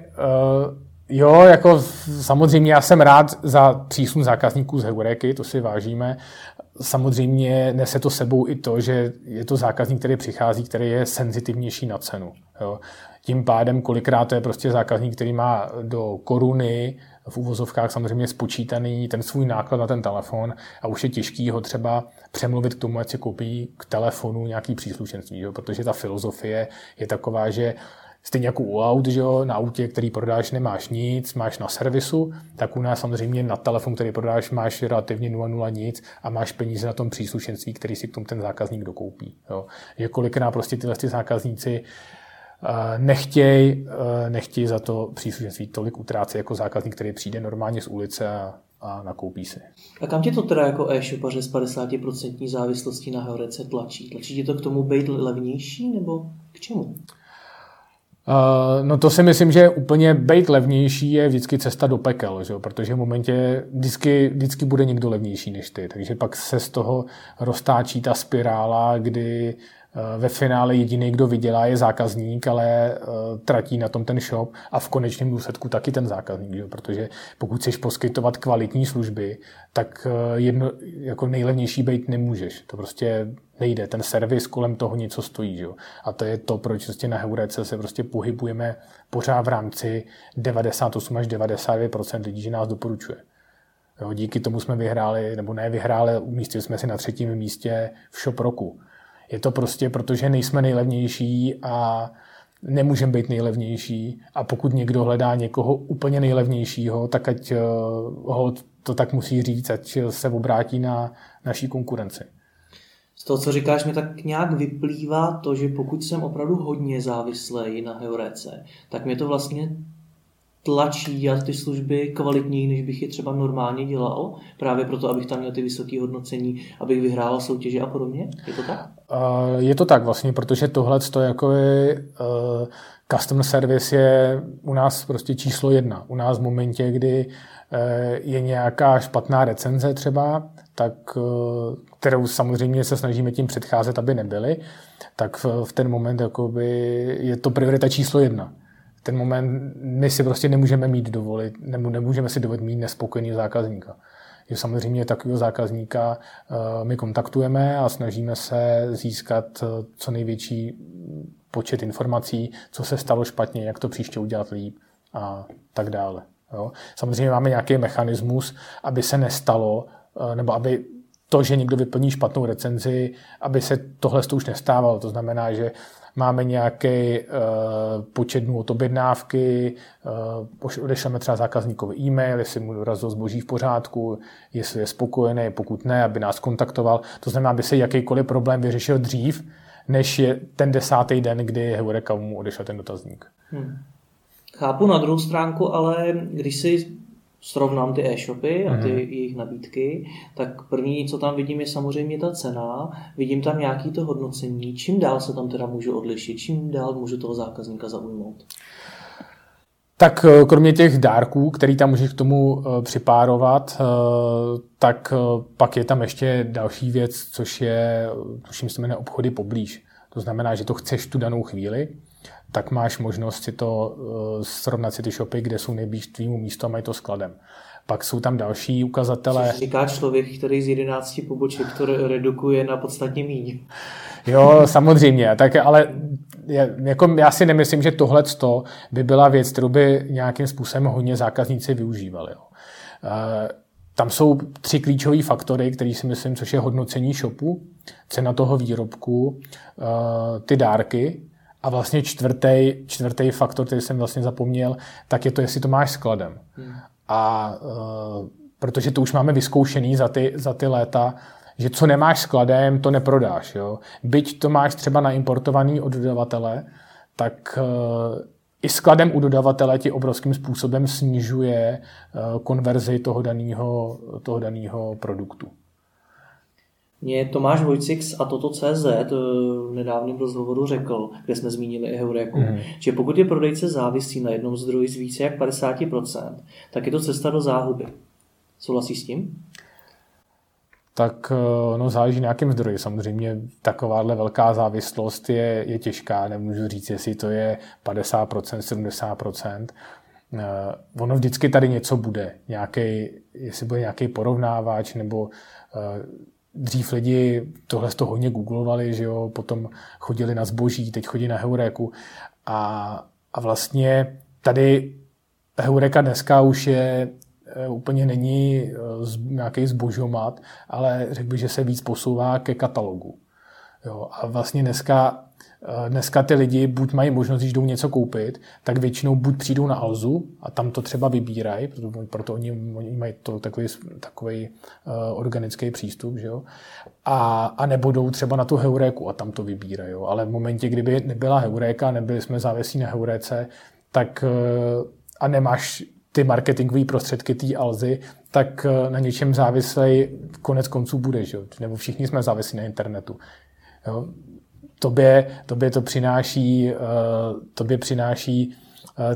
Jo, jako samozřejmě já jsem rád za přísun zákazníků z Heuréky, to si vážíme. Samozřejmě nese to sebou i to, že je to zákazník, který přichází, který je senzitivnější na cenu. Jo. Tím pádem kolikrát to je prostě zákazník, který má do koruny v uvozovkách samozřejmě spočítaný ten svůj náklad na ten telefon a už je těžký ho třeba přemluvit k tomu, ať si koupí k telefonu nějaký příslušenství, jo, protože ta filozofie je taková, že stejně jako u aut, že jo, na autě, který prodáš, nemáš nic, máš na servisu, tak u nás samozřejmě na telefon, který prodáš, máš relativně 0,0 nic a máš peníze na tom příslušenství, který si k tomu ten zákazník dokoupí. Jo. Je kolikrát prostě tyhle zákazníci nechtějí za to příslušenství tolik utrácí jako zákazník, který přijde normálně z ulice a nakoupí si. A kam tě to teda jako e-shopaře s 50% závislostí na Heurece tlačí? Tlačí tě to k tomu být levnější nebo k čemu? No to si myslím, že úplně být levnější je vždycky cesta do pekel, že? Protože v momentě vždycky bude někdo levnější než ty, takže pak se z toho roztáčí ta spirála, kdy ve finále jediný, kdo vydělá, je zákazník, ale tratí na tom ten shop a v konečném důsledku taky ten zákazník, že? Protože pokud chceš poskytovat kvalitní služby, tak jako nejlevnější být nemůžeš, to prostě nejde, ten servis kolem toho něco stojí, že? A to je to, proč prostě na Heurece se prostě pohybujeme pořád v rámci 98 až 92% lidí, že nás doporučuje. Jo, díky tomu jsme vyhráli, nebo ne vyhráli, umístili jsme si na 3. místě v shop roku. Je to prostě, protože nejsme nejlevnější a nemůžeme být nejlevnější, a pokud někdo hledá někoho úplně nejlevnějšího, tak ať ho to tak musí říct, ať se obrátí na naší konkurenci. Z toho, co říkáš, mi tak nějak vyplývá to, že pokud jsem opravdu hodně závislý na Heurece, tak mě to vlastně tlačí dělat ty služby kvalitněji, než bych je třeba normálně dělal, právě proto, abych tam měl ty vysoké hodnocení, abych vyhrál soutěže a podobně? Je to tak? Je to tak vlastně, protože tohle jako je... Customer service je u nás prostě číslo 1. U nás v momentě, kdy je nějaká špatná recenze třeba, tak, kterou samozřejmě se snažíme tím předcházet, aby nebyly, tak v ten moment jakoby je to priorita číslo 1. V ten moment my si prostě nemůžeme mít dovolit, nebo nemůžeme si dovolit mít nespokojený zákazníka. že samozřejmě takového zákazníka my kontaktujeme a snažíme se získat co největší počet informací, co se stalo špatně, jak to příště udělat líp a tak dále. Jo? Samozřejmě máme nějaký mechanismus, aby se nestalo, nebo aby to, že někdo vyplní špatnou recenzi, aby se tohle už nestávalo. To znamená, že máme nějaký počet dnů od objednávky, odešleme třeba zákazníkovi e-mail, jestli mu dorazilo zboží v pořádku, jestli je spokojený, pokud ne, aby nás kontaktoval. To znamená, aby se jakýkoliv problém vyřešil dřív, než je ten 10. den, kdy Heureka mu odešel ten dotazník. Chápu na druhou stránku, ale když si srovnám ty e-shopy a ty jejich nabídky, tak první, co tam vidím, je samozřejmě ta cena, vidím tam nějaké to hodnocení, čím dál se tam teda můžu odlišit, čím dál můžu toho zákazníka zaujmout. Tak kromě těch dárků, který tam můžeš k tomu připárovat, tak pak je tam ještě další věc, což je, tuším, se jmenuje obchody poblíž. To znamená, že to chceš tu danou chvíli, tak máš možnost si to srovnat si ty shopy, kde jsou nejblíž tvýmu místu a mají to skladem. Pak jsou tam další ukazatele. Což říká člověk, který z 11 poboček to redukuje na podstatně míň. Jo, samozřejmě. Tak, ale jako já si nemyslím, že tohleto by byla věc, kterou by nějakým způsobem hodně zákazníci využívali. Jo. Tam jsou 3 klíčové faktory, které si myslím, což je hodnocení shopu, cena toho výrobku, ty dárky, a vlastně čtvrtý faktor, který jsem vlastně zapomněl, tak je to, jestli to máš skladem. A protože to už máme vyzkoušený za ty léta, že co nemáš skladem, to neprodáš. Jo? Byť to máš třeba naimportovaný od dodavatele, tak i skladem u dodavatele ti obrovským způsobem snižuje konverzi toho daného produktu. Mě Tomáš Vojcik z Atoto.cz v nedávném rozhovoru řekl, kde jsme zmínili i Heureku, že pokud je prodejce závisí na jednom zdroji z více jak 50%, tak je to cesta do záhuby. Souhlasí s tím? Tak no, záleží na nějakém zdroji. Samozřejmě takováhle velká závislost je těžká. Nemůžu říct, jestli to je 50%, 70%. Ono vždycky tady něco bude. Jestli bude nějaký porovnávač nebo... Dřív lidi tohle to hodně googlovali, že jo, potom chodili na zboží, teď chodí na Heureku a vlastně tady Heureka dneska už je úplně není nějaký zbožomat, ale řekl bych, že se víc posouvá ke katalogu. Jo, a vlastně dneska ty lidi buď mají možnost, když jdou něco koupit, tak většinou buď přijdou na Alzu a tam to třeba vybírají, proto oni mají to takový organický přístup, že jo? A nebo jdou třeba na tu Heureku a tam to vybírají. Jo? Ale v momentě, kdyby nebyla Heureka, nebyli jsme závisí na Heurece, tak a nemáš ty marketingové prostředky té Alzy, tak na něčem závislej konec konců budeš. Jo? Nebo všichni jsme závisí na internetu. Jo? Tobě to přináší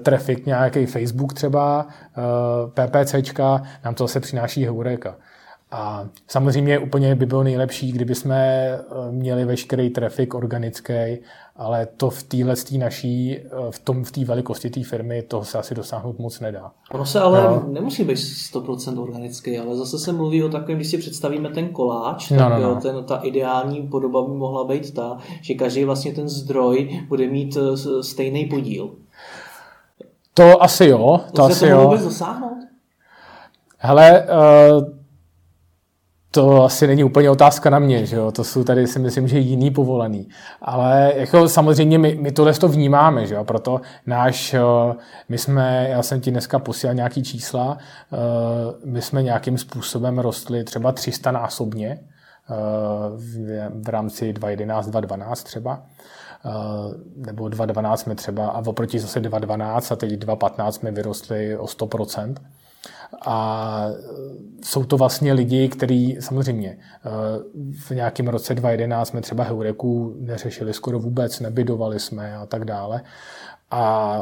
trafik nějaký Facebook třeba, PPCčka, nám to zase přináší Heureka. A samozřejmě úplně by bylo nejlepší, kdyby jsme měli veškerý trafik organický, ale to v této naší, v té velikosti té firmy, toho se asi dosáhnout moc nedá. Ono se ale nemusí být 100% organický, ale zase se mluví o takovém, když si představíme ten koláč, ta ideální podoba by mohla být ta, že každý vlastně ten zdroj bude mít stejný podíl. To asi jo. To vůbec dosáhnout? Hele, to asi není úplně otázka na mě, že jo? To jsou tady, si myslím, že jiný povolený. Ale jako samozřejmě my tohle to vnímáme, že jo? Proto já jsem ti dneska posílal nějaký čísla, my jsme nějakým způsobem rostli třeba 300-násobně v rámci 2011, 2012 třeba, nebo 2012 jsme třeba, a oproti zase 2012 a teď 2015 jsme vyrostli o 100%. A jsou to vlastně lidi, kteří samozřejmě v nějakém roce 2011 jsme třeba Heureku neřešili skoro vůbec, nebidovali jsme a tak dále. A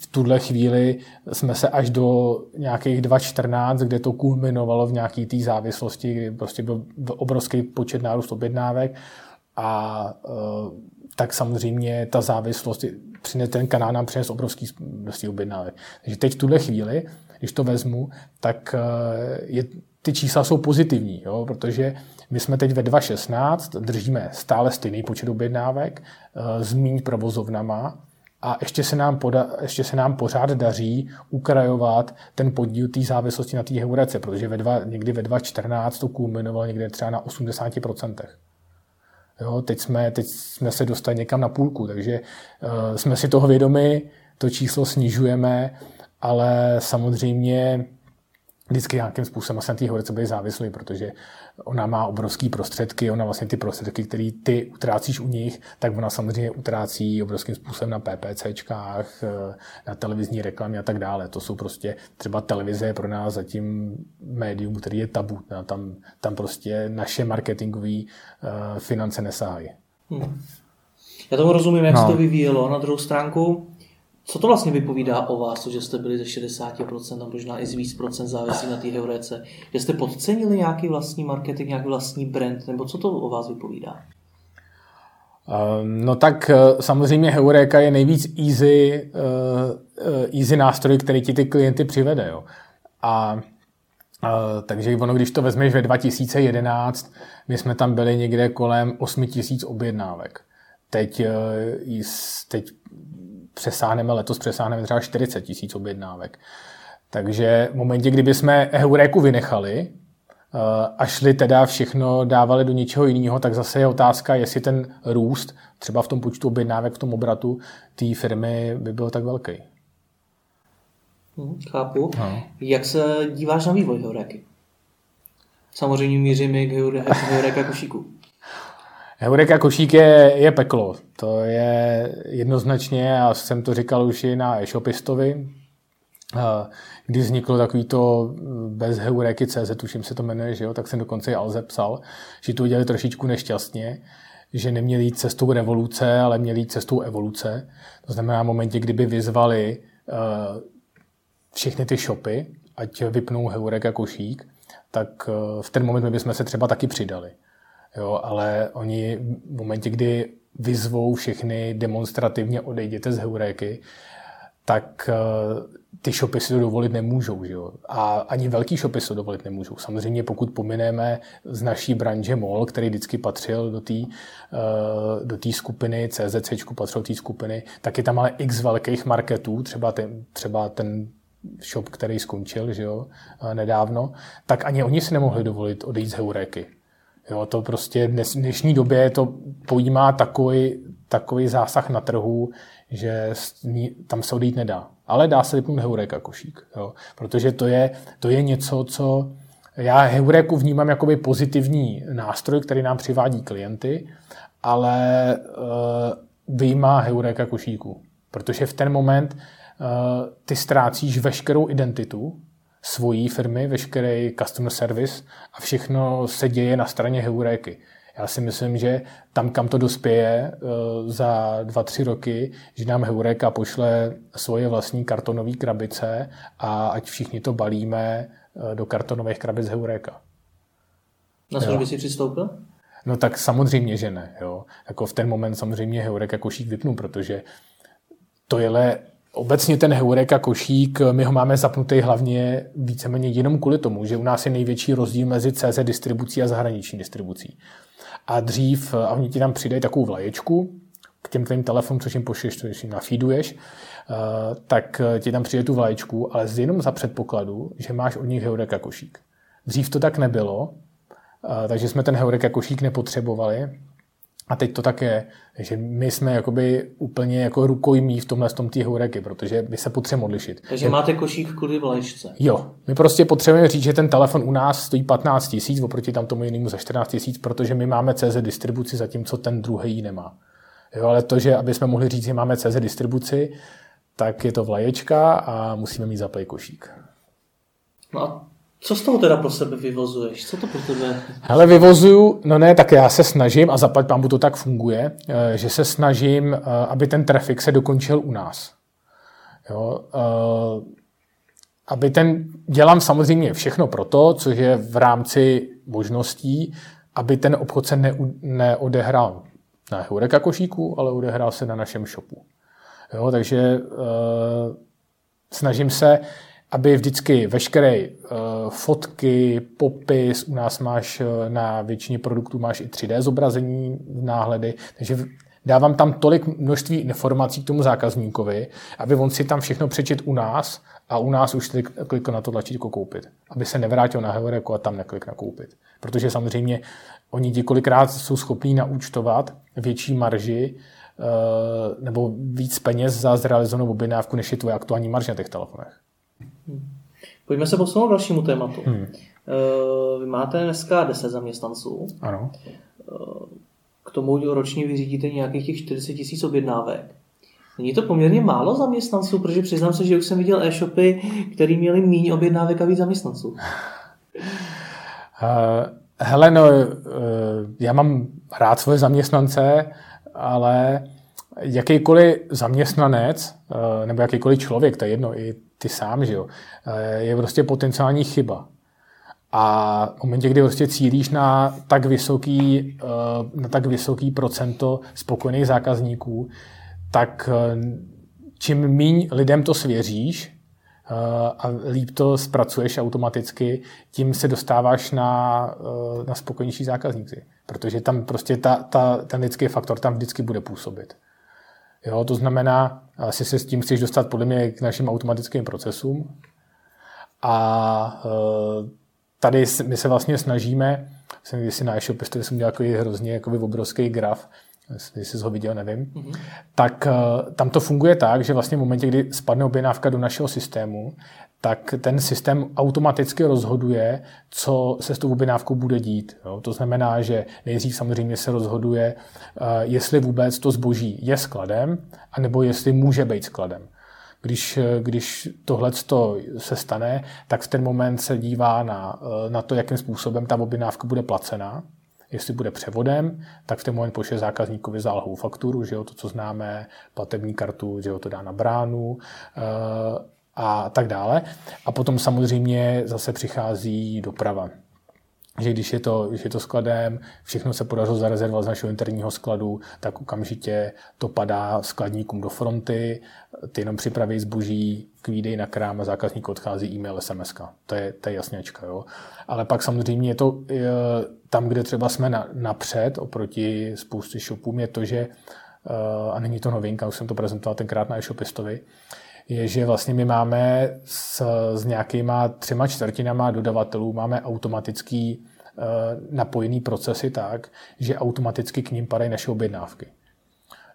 v tuhle chvíli jsme se až do nějakých 2014, kde to kulminovalo v nějaké té závislosti, kdy prostě byl obrovský počet nárůst objednávek a tak samozřejmě ta závislost, ten kanál nám přines obrovský objednávek. Takže teď v tuhle chvíli, když to vezmu, tak ty čísla jsou pozitivní, jo, protože my jsme teď ve 2.16, držíme stále stejný počet objednávek s míň provozovnama a ještě se nám pořád daří ukrajovat ten podíl té závislosti na té Heurece, protože někdy ve 2.14 to kulminovalo někde třeba na 80%. Jo, teď jsme se dostali někam na půlku, takže jsme si toho vědomi, to číslo snižujeme, ale samozřejmě vždycky nějakým způsobem asi na té Heurece bude závislý, protože ona má obrovský prostředky, ona vlastně ty prostředky, které ty utrácíš u nich, tak ona samozřejmě utrácí obrovským způsobem na PPCčkách, na televizní reklamy a tak dále. To jsou prostě, třeba televize je pro nás zatím médium, který je tabu. Tam prostě naše marketingové finance nesahají. Já tomu rozumím, jak se to vyvíjelo. Na druhou stránku, co to vlastně vypovídá o vás, to, že jste byli ze 60% a možná i z víc procent závislí na té Heurece? Že jste podcenili nějaký vlastní marketing, nějaký vlastní brand, nebo co to o vás vypovídá? No tak samozřejmě Heureka je nejvíc easy nástroj, který ti ty klienty přivede. Jo. Takže ono, když to vezmeš ve 2011, my jsme tam byli někde kolem 8 000 objednávek. Teď letos přesáhneme třeba 40 000 objednávek. Takže v momentě, kdyby jsme Heureku vynechali a šli teda všechno, dávali do něčeho jiného, tak zase je otázka, jestli ten růst třeba v tom počtu objednávek, v tom obratu té firmy by byl tak velký. Chápu. No. Jak se díváš na vývoj Heureky? Samozřejmě míříme k Heureka košíku. Heureka košík je peklo, to je jednoznačně, a jsem to říkal už i na e-shopistovi, kdy vzniklo takovýto bez Heureky.cz, tuším se to jmenuje, že jo, tak jsem dokonce i Alze psal, že to udělali trošičku nešťastně, že neměli jít cestou revoluce, ale měli jít cestou evoluce. To znamená v momentě, kdyby vyzvali všechny ty shopy, ať vypnou Heureka košík, tak v ten moment my bychom se třeba taky přidali. Jo, ale oni v momentě, kdy vyzvou všechny demonstrativně odejděte z Heureky, tak ty shopy si to dovolit nemůžou. Že jo? A ani velký shopy si to dovolit nemůžou. Samozřejmě pokud pomineme z naší branže Mall, který vždycky patřil do té skupiny, CZC patřil té skupiny, tak je tam ale x velkých marketů, třeba ten shop, který skončil, že jo, nedávno, tak ani oni si nemohli dovolit odejít z Heureky. Jo, to prostě v dnešní době to pojímá takový zásah na trhu, že tam se odejít nedá. Ale dá se vypnout Heureka košík, jo, protože to je něco, co já Heureku vnímám jako pozitivní nástroj, který nám přivádí klienty, ale vyjímá Heureka košíku, protože v ten moment ty ztrácíš veškerou identitu svojí firmy, veškerý customer service a všechno se děje na straně Heureky. Já si myslím, že tam, kam to dospěje za 2-3 roky, že nám Heureka pošle svoje vlastní kartonové krabice a ať všichni to balíme do kartonových krabic Heureka. Na co by si přistoupil? No tak samozřejmě, že ne. Jo. Jako v ten moment samozřejmě Heureka košík vypnu, protože to je obecně ten Heureka košík, my ho máme zapnutý hlavně víceméně jenom kvůli tomu, že u nás je největší rozdíl mezi CZ distribucí a zahraniční distribucí. A dřív, a oni ti tam přidají takovou vlaječku k těm tvým telefonům, což jim pošleš, což jim nafeeduješ, tak ti tam přijde tu vlaječku, ale jenom za předpokladu, že máš od nich Heureka košík. Dřív to tak nebylo, takže jsme ten Heureka košík nepotřebovali. A teď to tak je, že my jsme jakoby úplně jako rukojmí v tomhle té Heureky, protože my se potřebujeme odlišit. Takže máte košík kvůli vlaječce. Jo, my prostě potřebujeme říct, že ten telefon u nás stojí 15 000 oproti tam tomu jinému za 14 000, protože my máme CZ distribuci, zatímco ten druhý nemá. Jo, ale to, že aby jsme mohli říct, že máme CZ distribuci, tak je to vlaječka a musíme mít zaplej košík. No a co z toho teda pro sebe vyvozuješ? Co to pro tebe? Hele, vyvozuju, no ne, tak já se snažím, a zaplať pánbůh to tak funguje, že se snažím, aby ten trafik se dokončil u nás. Jo, dělám samozřejmě všechno pro to, což je v rámci možností, aby ten obchod se neodehrál na Heureka košíku, ale odehrál se na našem shopu. Jo, takže snažím se aby vždycky veškeré fotky, popis, u nás máš na většině produktů máš i 3D zobrazení, náhledy, takže dávám tam tolik množství informací k tomu zákazníkovi, aby on si tam všechno přečet u nás a u nás už klikl na to tlačítko koupit. Aby se nevrátil na Heureku a tam neklik na koupit. Protože samozřejmě oni několikrát jsou schopní naúčtovat větší marži nebo víc peněz za zrealizovanou objednávku, než je tvoje aktuální marž na těch telefonech. Pojďme se posunout k dalšímu tématu. Vy máte dneska 10 zaměstnanců. Ano. K tomu ročně vyřídíte nějakých těch 40 000 objednávek. Není to poměrně málo zaměstnanců, protože přiznám se, že už jsem viděl e-shopy, které měly méně objednávek a víc zaměstnanců. Hele, no, já mám rád svoje zaměstnance, ale jakýkoliv zaměstnanec, nebo jakýkoliv člověk, to je jedno, i ty sám, že jo, je prostě potenciální chyba. A v momentě, kdy prostě cílíš na tak vysoký procento spokojených zákazníků, tak čím míň lidem to svěříš a líp to zpracuješ automaticky, tím se dostáváš na spokojenější zákazníky. Protože tam prostě ten lidský faktor tam vždycky bude působit. Jo, to znamená, asi se s tím chceš dostat podle mě k našim automatickým procesům. A tady my se vlastně snažíme, jsem kdysi na e-shopy, který jsem dělal hrozně obrovský graf, jestli jsi ho viděl, nevím, tak tam to funguje tak, že vlastně v momentě, kdy spadne objednávka do našeho systému, tak ten systém automaticky rozhoduje, co se s tou objednávkou bude dít. Jo? To znamená, že nejdřív samozřejmě se rozhoduje, jestli vůbec to zboží je skladem, anebo jestli může být skladem. Když tohleto se stane, tak v ten moment se dívá na to, jakým způsobem ta objednávka bude placená. Jestli bude převodem, tak v ten moment pošle zákazníkovi zálohovou fakturu, že jo, to, co známe, platební kartu, že jo, to dá na bránu a tak dále. A potom samozřejmě zase přichází doprava. Že když je to skladem, všechno se podařilo zarezervovat z našeho interního skladu, tak okamžitě to padá skladníkům do fronty, ty jenom připraví zboží, kvídej na krám a zákazník odchází e-mail, SMS-ka. To je jasněčka, jo. Ale pak samozřejmě je to tam, kde třeba jsme napřed oproti spoustě shopům, je to, že, a není to novinka, už jsem to prezentoval tenkrát na e-shopistovi, je, že vlastně my máme s nějakýma 3/4 dodavatelů máme automatický napojený procesy tak, že automaticky k ním padají naše objednávky.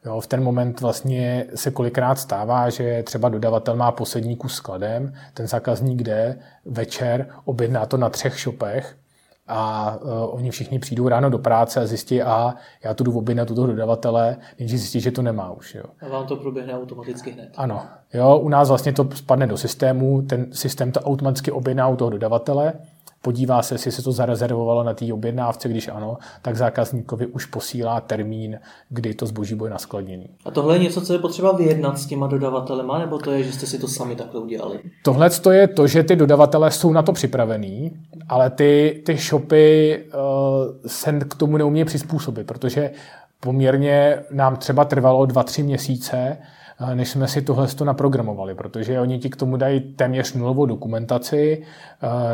Jo, v ten moment vlastně se kolikrát stává, že třeba dodavatel má poslední kus skladem, ten zákazník jde večer, objedná to na 3 shopech a oni všichni přijdou ráno do práce a zjistí, a já tu jdu objednat tuto dodavatele, než zjistí, že to nemá už. Jo. A vám to proběhne automaticky hned. Ano. Jo, u nás vlastně to spadne do systému, ten systém to automaticky objedná u toho dodavatele, podívá se, jestli se to zarezervovalo na té objednávce, když ano, tak zákazníkovi už posílá termín, kdy to zboží bude naskladněný. A tohle je něco, co je potřeba vyjednat s těma dodavatelema, nebo to je, že jste si to sami takhle udělali? Tohle je to, že ty dodavatelé jsou na to připravení, ale ty shopy se k tomu neumějí přizpůsobit, protože poměrně nám třeba trvalo 2-3 měsíce, než jsme si tohle naprogramovali, protože oni ti k tomu dají téměř nulovou dokumentaci,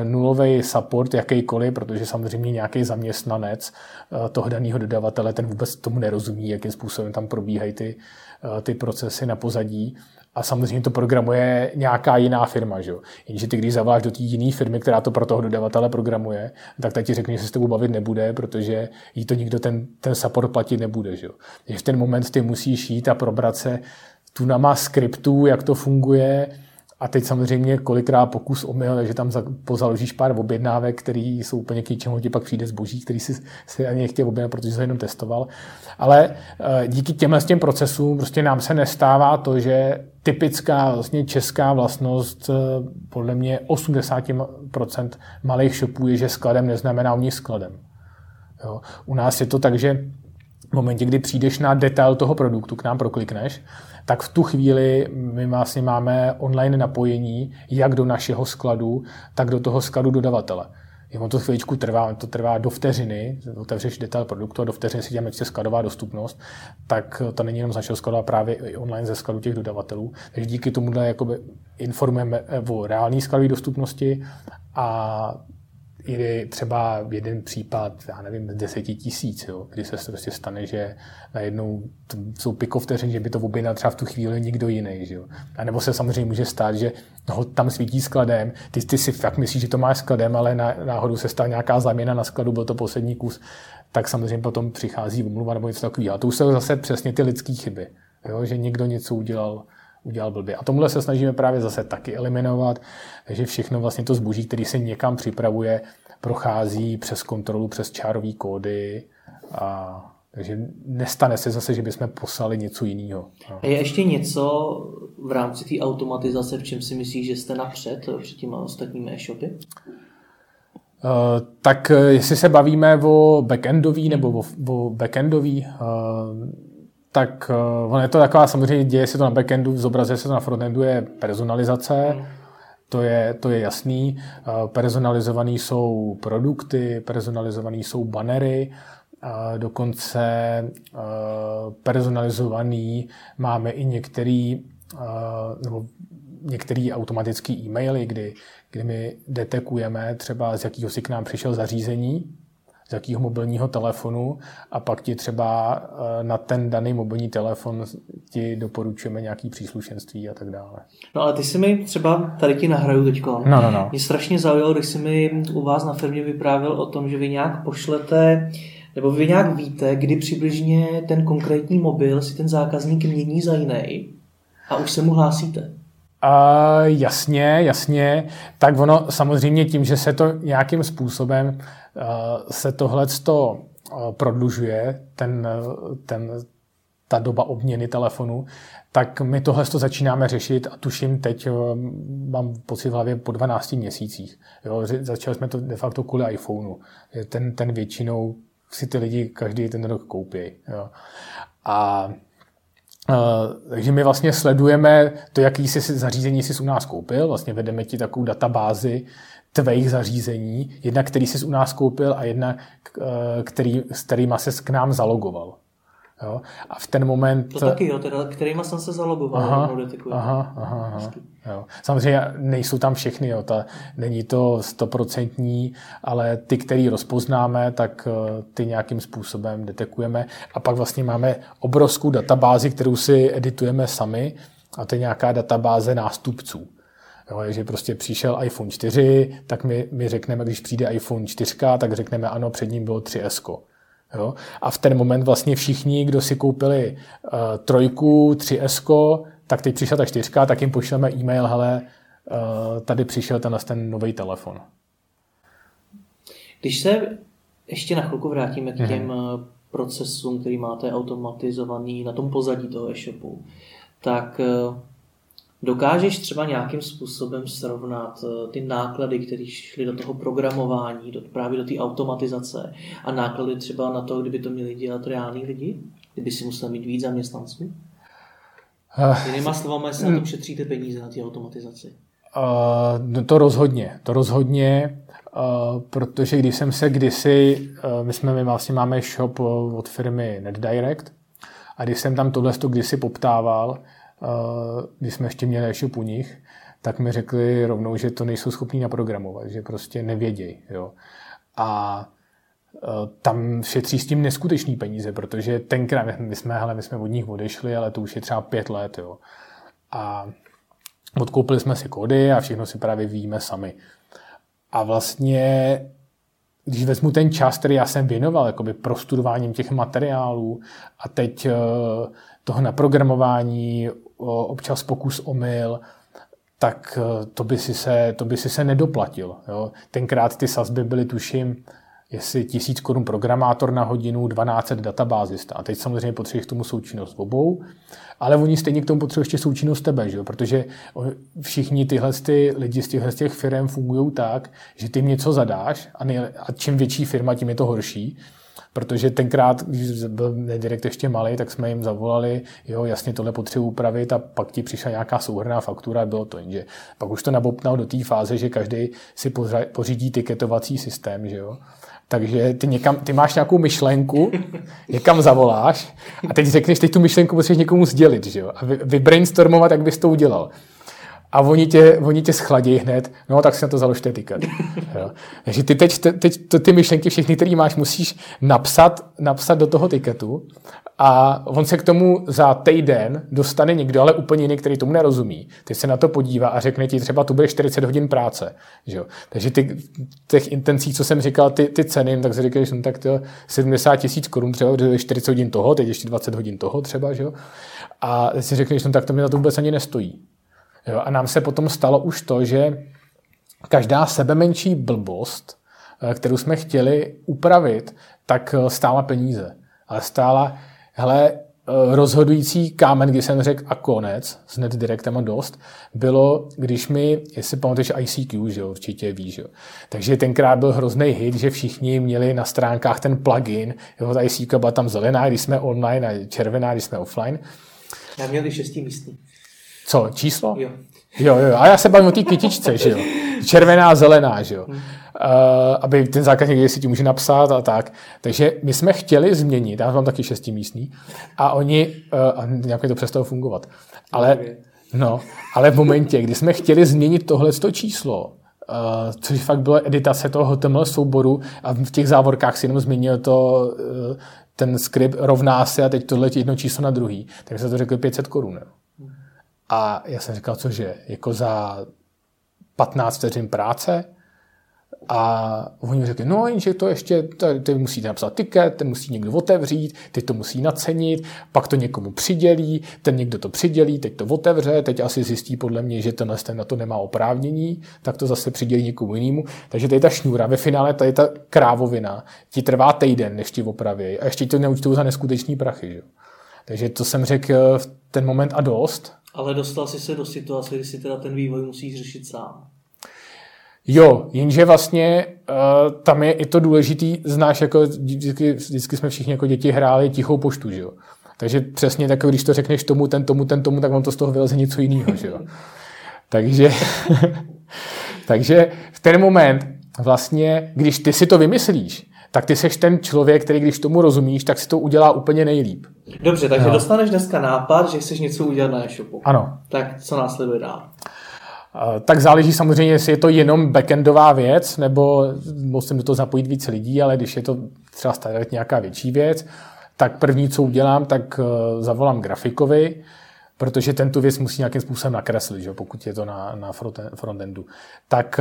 nulový support jakýkoliv, protože samozřejmě nějaký zaměstnanec toho daného dodavatele, ten vůbec tomu nerozumí, jakým způsobem tam probíhají ty procesy na pozadí. A samozřejmě to programuje nějaká jiná firma. Že? Jenže ty, když zavoláš do té jiné firmy, která to pro toho dodavatele programuje, tak ta ti řekne, že se s tebou bavit nebude, protože jí to nikdo ten support platit nebude. Že? V ten moment ty musíš jít a probrat se tunama skriptů, jak to funguje, a teď samozřejmě kolikrát pokus omyl, takže tam pozaložíš pár objednávek, které jsou úplně k ničemu, ti pak přijde zboží, který si ani nechtěl objednat, protože jsi ho jenom testoval. Ale díky těm procesům prostě nám se nestává to, že typická vlastně česká vlastnost podle mě 80% malých shopů je, že skladem neznamená u nich skladem. Jo. U nás je to tak, že v momentě, kdy přijdeš na detail toho produktu, k nám proklikneš, tak v tu chvíli my vlastně máme online napojení jak do našeho skladu, tak do toho skladu dodavatele. On to chvíličku trvá, to trvá do vteřiny, otevřeš detail produktu a do vteřiny si děláme skladová dostupnost, tak to není jenom z našeho skladu, ale právě i online ze skladu těch dodavatelů. Takže díky tomuhle jakoby informujeme o reální skladové dostupnosti a je třeba jeden případ, já nevím, 10 000, jo, kdy se prostě stane, že najednou jsou pikovteřiny, že by to objednal třeba v tu chvíli někdo jiný, že jo. A nebo se samozřejmě může stát, že ho tam svítí skladem, ty si fakt myslíš, že to máš skladem, ale náhodou se stala nějaká záměna na skladu, byl to poslední kus, tak samozřejmě potom přichází omluva nebo něco takového. A to už jsou zase přesně ty lidské chyby, jo, že někdo něco udělal blbě. A tomhle se snažíme právě zase taky eliminovat, že všechno vlastně to zboží, který se někam připravuje, prochází přes kontrolu, přes čárový kódy a takže nestane se zase, že bychom poslali něco jiného. A je ještě něco v rámci té automatizace, v čem si myslíš, že jste napřed před těma ostatními e-shopy? Tak jestli se bavíme o backendový nebo o backendový, tak ono je to taková, samozřejmě děje se to na backendu, zobrazuje se to na frontendu, je personalizace, to je jasný. Personalizovaný jsou produkty, personalizovaný jsou bannery, dokonce personalizovaný máme i některé automatické e-maily, kdy my detekujeme třeba, z jakého si k nám přišel zařízení, z jakého mobilního telefonu a pak ti třeba na ten daný mobilní telefon ti doporučujeme nějaké příslušenství a tak dále. No ale ty si mi třeba, tady ti nahraju teďko. No. Mě strašně zaujalo, když jsi mi u vás na firmě vyprávěl o tom, že vy nějak pošlete, nebo vy nějak víte, kdy přibližně ten konkrétní mobil si ten zákazník mění za jiný a už se mu hlásíte. Jasně. Tak ono samozřejmě tím, že se to nějakým způsobem se tohleto prodlužuje, ta doba obměny telefonu, tak my tohleto začínáme řešit a tuším teď, mám pocit v hlavě, po 12 měsících. Jo, začali jsme to de facto kvůli iPhoneu. Ten většinou si ty lidi každý ten rok koupí. Jo. Takže my vlastně sledujeme to, jaký jsi zařízení jsi u nás koupil, vlastně vedeme ti takovou databázi tvých zařízení, jedna, který jsi u nás koupil a jedna, s kterýma ses k nám zalogoval. Jo? A v ten moment... To taky jo, teda kterýma jsem se zalogoval. Aha. Jo. Samozřejmě nejsou tam všechny, jo. Není to 100%, ale ty, který rozpoznáme, tak ty nějakým způsobem detekujeme. A pak vlastně máme obrovskou databázi, kterou si editujeme sami a to je nějaká databáze nástupců. Jo, že prostě přišel iPhone 4, tak my řekneme, když přijde iPhone 4, tak řekneme ano, před ním bylo 3S. Jo? A v ten moment vlastně všichni, kdo si koupili 3, 3S, tak teď přišla ta 4, tak jim pošleme e-mail, hele, tady přišel ten nový telefon. Když se ještě na chvilku vrátíme k těm procesům, který máte automatizovaný na tom pozadí toho e-shopu, tak dokážeš třeba nějakým způsobem srovnat ty náklady, které šly do toho programování, právě do té automatizace a náklady třeba na to, kdyby to měli dělat reální lidi? Kdyby si musel mít víc zaměstnanců? Jinýma slovama, jestli na tom šetříte peníze na té automatizaci? To rozhodně, protože když jsem se kdysi, my vlastně máme shop od firmy NetDirect a když jsem tam tohle kdysi poptával, když jsme ještě měli e-shop u nich, tak mi řekli rovnou, že to nejsou schopní naprogramovat, že prostě nevědějí. Jo. A tam šetří s tím neskutečný peníze, protože tenkrát my jsme od nich odešli, ale to už je třeba 5 let. Jo. A odkoupili jsme si kódy a všechno si právě víme sami. A vlastně, když vezmu ten čas, který já jsem věnoval jakoby prostudováním těch materiálů a teď toho naprogramování, občas pokus omyl, tak to by si se nedoplatil. Jo. Tenkrát ty sazby byly, tuším, jestli 1000 korun programátor na hodinu, 1200 databázista. A teď samozřejmě potřebuješ k tomu součinnost obou, ale oni stejně k tomu potřebují ještě součinnost tebe, že jo? Protože všichni tyhle ty lidi z těch firm fungují tak, že ty jim něco zadáš a čím větší firma, tím je to horší, protože tenkrát, když byl NetDirect ještě malý, tak jsme jim zavolali, jo, jasně, tohle potřebuji upravit, a pak ti přišla nějaká souhrnná faktura, bylo to jenže. Pak už to nabobtnalo do té fáze, že každý si pořídí tiketovací systém, že jo. Takže ty máš nějakou myšlenku, někam zavoláš a teď řekneš, teď tu myšlenku potřebuješ někomu sdělit, že jo, a vybrainstormovat, jak bys to udělal. A oni tě schladí hned, no tak si na to založte tiket. Jo. Takže ty teď ty myšlenky všechny, které máš, musíš napsat do toho tiketu a on se k tomu za týden dostane někdo, ale úplně jiný, který tomu nerozumí. Teď se na to podívá a řekne ti třeba, tu bude 40 hodin práce. Že jo. Takže těch intencí, co jsem říkal, ty ceny, tak si říkáš, no tak to 70 000 korun třeba, 40 hodin toho, teď ještě 20 hodin toho třeba, že jo. A si řekneš, no tak to mi na to vůbec ani nestojí. Jo, a nám se potom stalo už to, že každá sebemenší blbost, kterou jsme chtěli upravit, tak stála peníze. Ale stála, hele, rozhodující kámen, kdy jsem řekl a konec, s NetDirectem a dost, bylo, když mi, jestli pamatuješ ICQ, že jo, určitě víš, jo. Takže tenkrát byl hrozný hit, že všichni měli na stránkách ten plugin, jo, ta ICQ byla tam zelená, když jsme online, a červená, když jsme offline. Já měli 6 místní. Co, číslo? Jo. Jo. A já se bavím o té kytičce, že jo. Červená, zelená, že jo. Aby ten zákazník si ti může napsat a tak. Takže my jsme chtěli změnit, já mám taky 6 místní, a oni, a nějak to přestalo fungovat. Ale v momentě, kdy jsme chtěli změnit tohleto číslo, což fakt bylo editace toho HTML souboru a v těch závorkách si jenom změnil to, ten skript rovná se a teď tohle jedno číslo na druhý, tak se to řekli 500 korun. A já jsem říkal, cože, jako za 15 vteřin práce? A oni mi řekli, no jenže to ještě, ty musíte napsat tiket, ten musí někdo otevřít, teď to musí nacenit, pak to někomu přidělí, ten někdo to přidělí, teď to otevře, teď asi zjistí podle mě, že ten na to nemá oprávnění, tak to zase přidělí někomu jinému. Takže tady ta šňůra, ve finále tady ta krávovina, ti trvá týden, než ti opraví, a ještě to neúčtují za neskutečný prachy. Že? Takže to jsem řekl v ten moment a dost. Ale dostal jsi se do situace, kdy si teda ten vývoj musíš řešit sám. Jo, jenže vlastně tam je i to důležitý, znáš, jako vždycky jsme všichni jako děti hráli tichou poštu, že jo. Takže přesně tak, když to řekneš tomu, tak on to z toho vyleze něco jiného, že jo. Takže v ten moment vlastně, když ty si to vymyslíš, tak ty seš ten člověk, který když tomu rozumíš, tak si to udělá úplně nejlíp. Dobře, takže dostaneš dneska nápad, že chceš něco udělat na e-shopu. Ano. Tak co následuje dál? Tak záleží samozřejmě, jestli je to jenom backendová věc, nebo musím do toho zapojit víc lidí, ale když je to třeba standardně nějaká větší věc, tak první, co udělám, tak zavolám grafikovi, protože ten tu věc musí nějakým způsobem nakreslit, že? Pokud je to na frontendu. Tak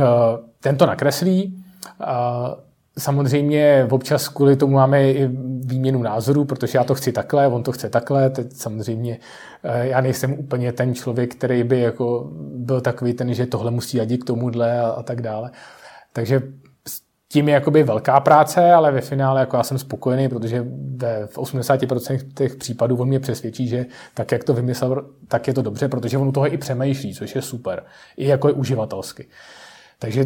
ten to nakreslí. Samozřejmě občas kvůli tomu máme i výměnu názorů, protože já to chci takhle, on to chce takhle, teď samozřejmě já nejsem úplně ten člověk, který by jako byl takový ten, že tohle musí jadit k tomuhle a tak dále. Takže tím je jakoby velká práce, ale ve finále jako já jsem spokojený, protože v 80% těch případů on mě přesvědčí, že tak, jak to vymyslel, tak je to dobře, protože on u toho i přemýšlí, což je super, i jako je uživatelsky. Takže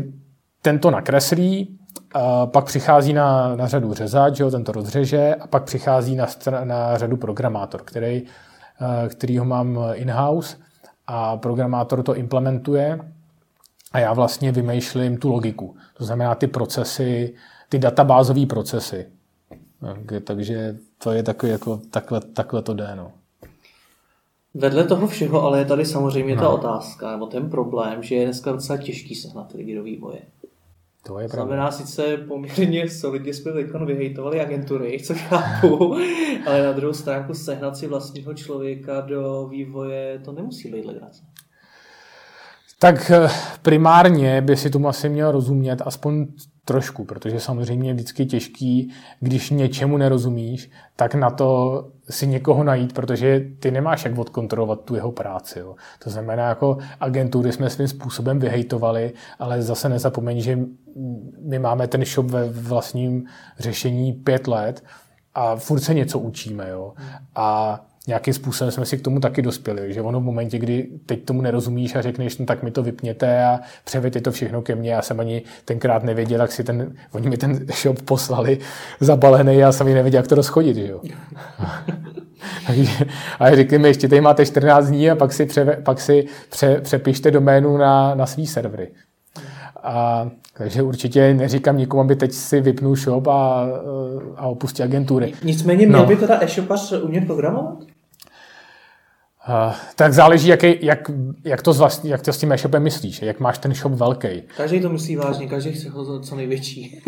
ten to nakreslí, pak přichází na řadu řezač, ten to rozřeže, a pak přichází na řadu programátor, kterýho mám in-house, a programátor to implementuje a já vlastně vymýšlím tu logiku. To znamená ty procesy, ty databázové procesy. Takže to je takový jako takhle to jde. No. Vedle toho všeho ale je tady samozřejmě ta otázka nebo ten problém, že je dneska docela těžký sehnat lidi do vývoje. To je znamená sice poměrně solidně jsme vyhejtovali agentury, co chápu, ale na druhou stránku sehnat si vlastního člověka do vývoje, to nemusí být legrace. Tak primárně by si tomu asi měl rozumět aspoň trošku, protože samozřejmě je vždycky těžký, když něčemu nerozumíš, tak na to si někoho najít, protože ty nemáš jak odkontrolovat tu jeho práci. Jo. To znamená, jako agentury jsme svým způsobem vyhejtovali, ale zase nezapomeň, že my máme ten shop ve vlastním řešení 5 let a furt se něco učíme. Jo. A nějakým způsobem jsme si k tomu taky dospěli, že ono v momentě, kdy teď tomu nerozumíš a řekneš, no tak mi to vypněte a převeďte to všechno ke mně, já jsem ani tenkrát nevěděl, jak si oni mi ten shop poslali zabalený, já jsem ji nevěděl, jak to rozchodit, že jo. A řekli mi, ještě tady máte 14 dní a pak si přepište doménu na svý servery. A takže určitě neříkám nikomu, aby teď si vypnul shop a opustí agentury. Nicméně měl by teda e-shopař umět programovat? Tak záleží, jak to s tím e-shopem myslíš, jak máš ten shop velký. Každý to myslí vážně, každý chce ho co největší.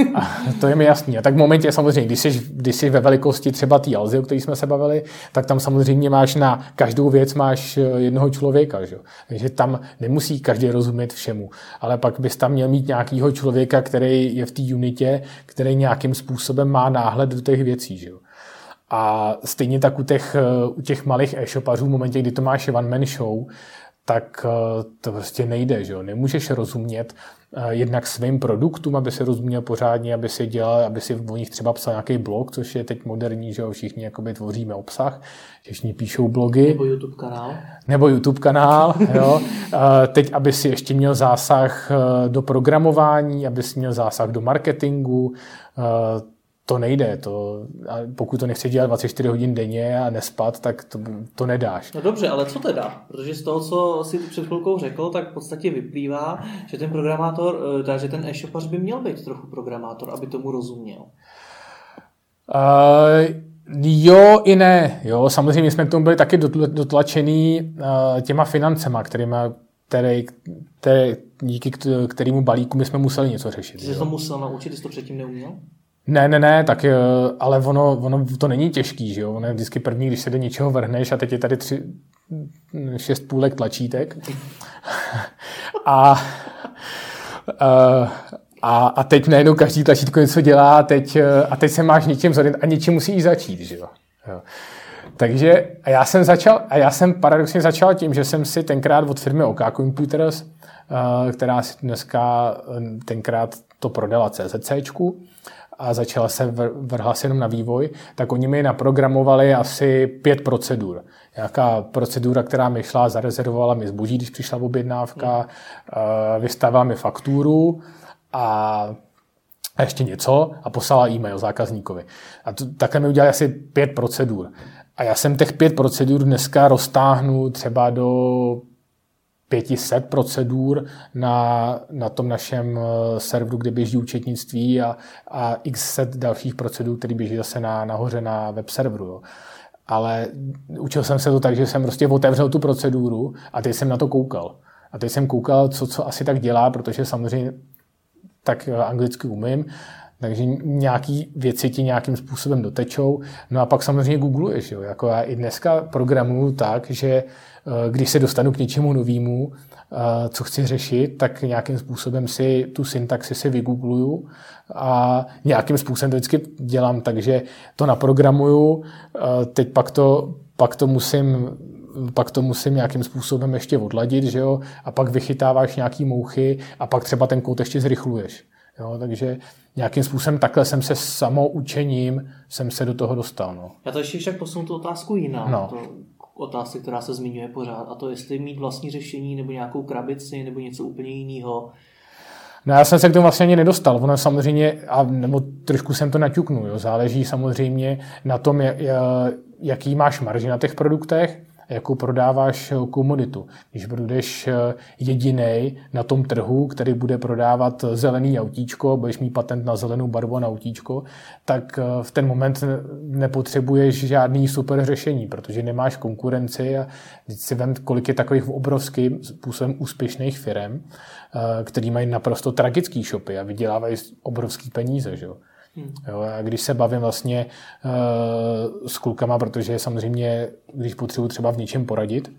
To je mi jasný. A tak v momentě samozřejmě, když jsi ve velikosti třeba té Alzy, o které jsme se bavili, tak tam samozřejmě máš na každou věc máš jednoho člověka. Že? Takže tam nemusí každý rozumět všemu. Ale pak bys tam měl mít nějakého člověka, který je v té unitě, který nějakým způsobem má náhled do těch věcí. Že? A stejně tak u těch malých e-shopařů, v momentě, kdy to máš one man show, tak to prostě nejde, že jo? Nemůžeš rozumět jednak svým produktům, aby se rozuměl pořádně, aby si o nich třeba psal nějaký blog, což je teď moderní, že jo? Všichni jakoby tvoříme obsah, všichni píšou blogy. Nebo YouTube kanál, jo? Teď, aby si ještě měl zásah do programování, aby si měl zásah do marketingu, to nejde, a pokud to nechceš dělat 24 hodin denně a nespat, tak to nedáš. No dobře, ale co teda? Protože z toho, co jsi před chvilkou řekl, tak v podstatě vyplývá, že ten programátor, takže ten e-shopař by měl být trochu programátor, aby tomu rozuměl. Jo i ne. Jo, samozřejmě jsme k tomu byli taky dotlačený těma financema, které díky kterému balíku my jsme museli něco řešit. Jsi to musel naučit, jsi to předtím neuměl? Ne, tak ale ono to není těžký, že jo? Ono je vždycky první, když se do něčeho vrhneš a teď je tady 6 půlek tlačítek. A teď najednou každý tlačítko něco dělá a teď se máš něčím zorientovat a něčím musíš začít, že jo? Takže já jsem paradoxně začal tím, že jsem si tenkrát od firmy OK Computers, která si dneska tenkrát to prodala CZCčku, a vrhla se jenom na vývoj, tak oni mi naprogramovali asi 5 procedur. Nějaká procedura, která mi šla, zarezervovala mi zboží, když přišla objednávka, vystavila mi fakturu a ještě něco a poslala e-mail zákazníkovi. A takhle mi udělali asi 5 procedur. A já jsem těch 5 procedur dneska roztáhnu třeba do 500 procedur na tom našem serveru, kde běží účetnictví a x set dalších procedur, které běží zase nahoře na web serveru. Jo. Ale učil jsem se to tak, že jsem prostě otevřel tu proceduru a teď jsem na to koukal. A teď jsem koukal, co asi tak dělá, protože samozřejmě tak anglicky umím, takže nějaký věci ti nějakým způsobem dotečou. No a pak samozřejmě googluješ. Jo. Jako já i dneska programuju tak, že když se dostanu k něčemu novému, co chci řešit, tak nějakým způsobem si tu syntaxi si vygoogluju a nějakým způsobem to vždycky dělám, takže to naprogramuju, teď pak to musím nějakým způsobem ještě odladit, že jo? A pak vychytáváš nějaký mouchy a pak třeba ten kód ještě zrychluješ. Jo, takže nějakým způsobem takhle jsem se samoučením do toho dostal. No. Já to ještě však posunu tu otázku jinak. No. Otázky, která se zmiňuje pořád, a to jestli mít vlastní řešení nebo nějakou krabici nebo něco úplně jiného. No já jsem se k tomu vlastně ani nedostal. Ono samozřejmě, nebo trošku jsem to naťuknul, jo. Záleží samozřejmě na tom, jaký máš marži na těch produktech, jakou prodáváš komoditu. Když budeš jedinej na tom trhu, který bude prodávat zelený autíčko, budeš mít patent na zelenou barvu na autíčko, tak v ten moment nepotřebuješ žádný super řešení, protože nemáš konkurenci a vždyť si vem, kolik je takových obrovským způsobem úspěšných firem, který mají naprosto tragický shopy a vydělávají obrovský peníze, že jo. Jo, a když se bavím vlastně s klukama, protože samozřejmě, když potřebuji třeba v něčem poradit,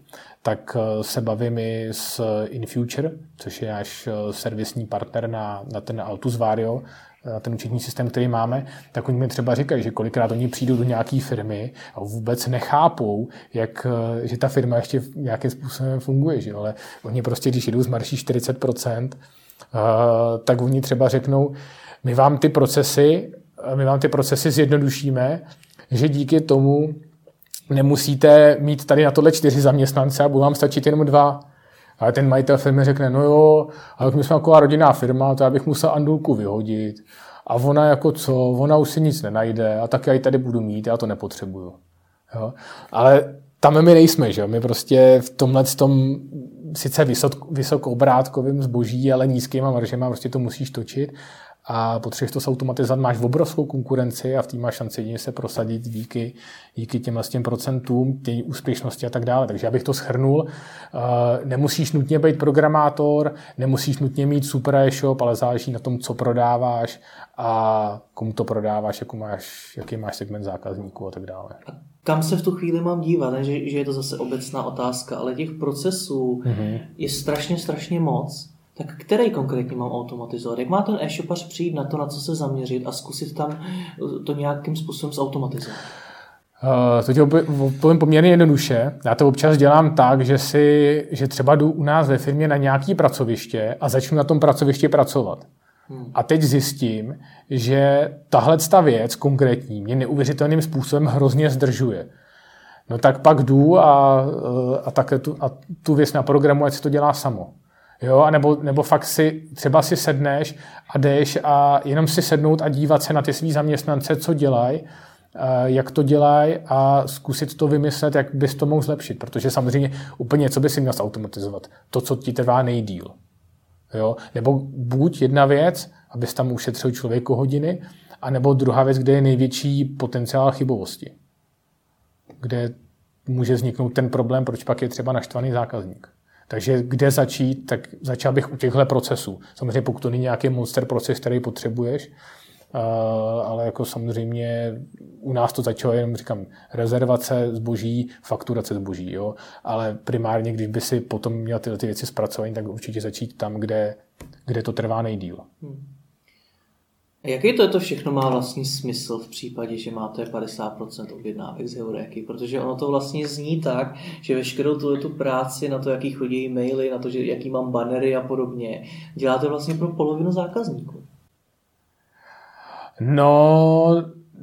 tak se bavím i s InFuture, což je náš servisní partner na ten Altus Vario, na ten účetní systém, který máme, tak oni mi třeba říkají, že kolikrát oni přijdou do nějaké firmy a vůbec nechápou, že ta firma ještě nějakým způsobem funguje, že? Ale oni prostě, když jedou z marší 40%, tak oni třeba řeknou, my vám ty procesy zjednodušíme, že díky tomu nemusíte mít tady na tohle 4 zaměstnance a budou vám stačit jenom 2. A ten majitel firmy řekne, no jo, ale my jsme taková rodinná firma, to já bych musel Andulku vyhodit. A ona jako co, ona už si nic nenajde a tak já ji tady budu mít, já to nepotřebuju. Jo? Ale tam my nejsme, že jo? My prostě v tomhle tom sice vysokobrátkovým zboží, ale nízkýma maržema prostě to musíš točit a potřebuješ to zautomatizovat, máš obrovskou konkurenci a v té máš šanci jedině se prosadit díky těm vlastně procentům, té úspěšnosti a tak dále. Takže já bych to shrnul. Nemusíš nutně být programátor, nemusíš nutně mít super e-shop, ale záleží na tom, co prodáváš a komu to prodáváš, jaký máš segment zákazníků a tak dále. Kam se v tu chvíli mám dívat, ne? Že je to zase obecná otázka, ale těch procesů je strašně moc. Tak který konkrétně mám automatizovat? Jak má ten e-shopař přijít na to, na co se zaměřit a zkusit tam to nějakým způsobem zautomatizovat? To ti povím poměrně jednoduše. Já to občas dělám tak, že třeba jdu u nás ve firmě na nějaké pracoviště a začnu na tom pracovišti pracovat. A teď zjistím, že tahleta věc konkrétní mě neuvěřitelným způsobem hrozně zdržuje. No tak pak jdu a tu věc na programu, ať se to dělá samo. Jo, nebo fakt si třeba si sedneš a jdeš a jenom si sednout a dívat se na ty svý zaměstnance, co dělají, jak to dělají a zkusit to vymyslet, jak bys to mohl zlepšit. Protože samozřejmě úplně co by si měl automatizovat. To, co ti trvá nejdýl. Jo? Nebo buď jedna věc, abys tam ušetřil člověku hodiny, anebo druhá věc, kde je největší potenciál chybovosti. Kde může vzniknout ten problém, proč pak je třeba naštvaný zákazník. Takže kde začít, tak začal bych u těchto procesů. Samozřejmě pokud to není nějaký monster proces, který potřebuješ, ale jako samozřejmě u nás to začalo jenom, říkám, rezervace zboží, fakturace zboží, jo? Ale primárně, když by si potom měl tyhle ty věci zpracované, tak určitě začít tam, kde to trvá nejdýl. A jaký to všechno má vlastní smysl v případě, že máte 50% objednávek z Heureky? Protože ono to vlastně zní tak, že veškerou tu práci na to, jaký chodí maily, na to, že jaký mám bannery a podobně, děláte vlastně pro polovinu zákazníků. No,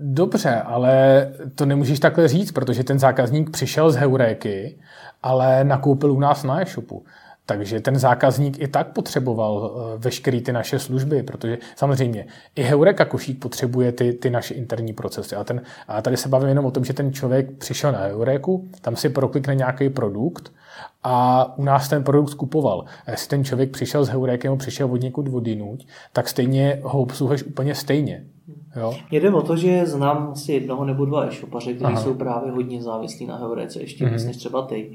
dobře, ale to nemůžeš takhle říct, protože ten zákazník přišel z Heureky, ale nakoupil u nás na e-shopu. Takže ten zákazník i tak potřeboval veškeré ty naše služby, protože samozřejmě i Heureka košík potřebuje ty naše interní procesy. A tady se bavím jenom o tom, že ten člověk přišel na Heureku, tam si proklikne nějaký produkt a u nás ten produkt kupoval. A jestli ten člověk přišel s Heurekem a přišel od někud vodinuť, tak stejně ho obsluhuješ úplně stejně. Mně jde o to, že znám asi jednoho nebo dva e-shopaře, kteří jsou právě hodně závislí na Heurece, ještě víc než třeba ty.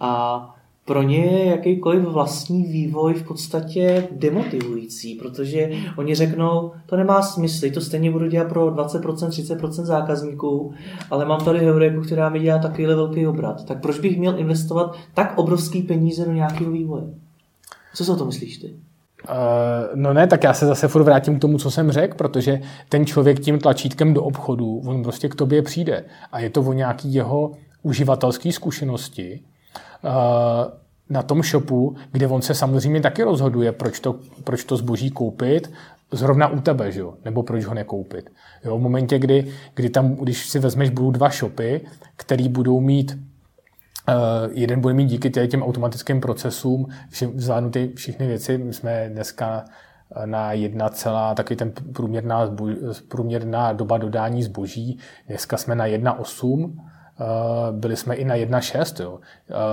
A pro ně je jakýkoliv vlastní vývoj v podstatě demotivující, protože oni řeknou, to nemá smysl, to stejně budu dělat pro 20%, 30% zákazníků, ale mám tady Heureku, která mi dělá takovýhle velký obrat. Tak proč bych měl investovat tak obrovský peníze do nějakého vývoje? Co si o tom myslíš ty? No ne, tak já se zase furt vrátím k tomu, co jsem řekl, protože ten člověk tím tlačítkem do obchodu, on prostě k tobě přijde a je to o nějaký jeho uživatelský zkušenosti, na tom shopu, kde on se samozřejmě taky rozhoduje, proč to zboží koupit zrovna u tebe, že jo? Nebo proč ho nekoupit. Jo? V momentě, kdy tam, když si vezmeš, budou dva shopy, který budou mít, jeden bude mít díky těm automatickým procesům zvládnuty všechny věci. My jsme dneska na 1, taky ten průměrná doba dodání zboží. Dneska jsme na 1,8. Byli jsme i na 1,6,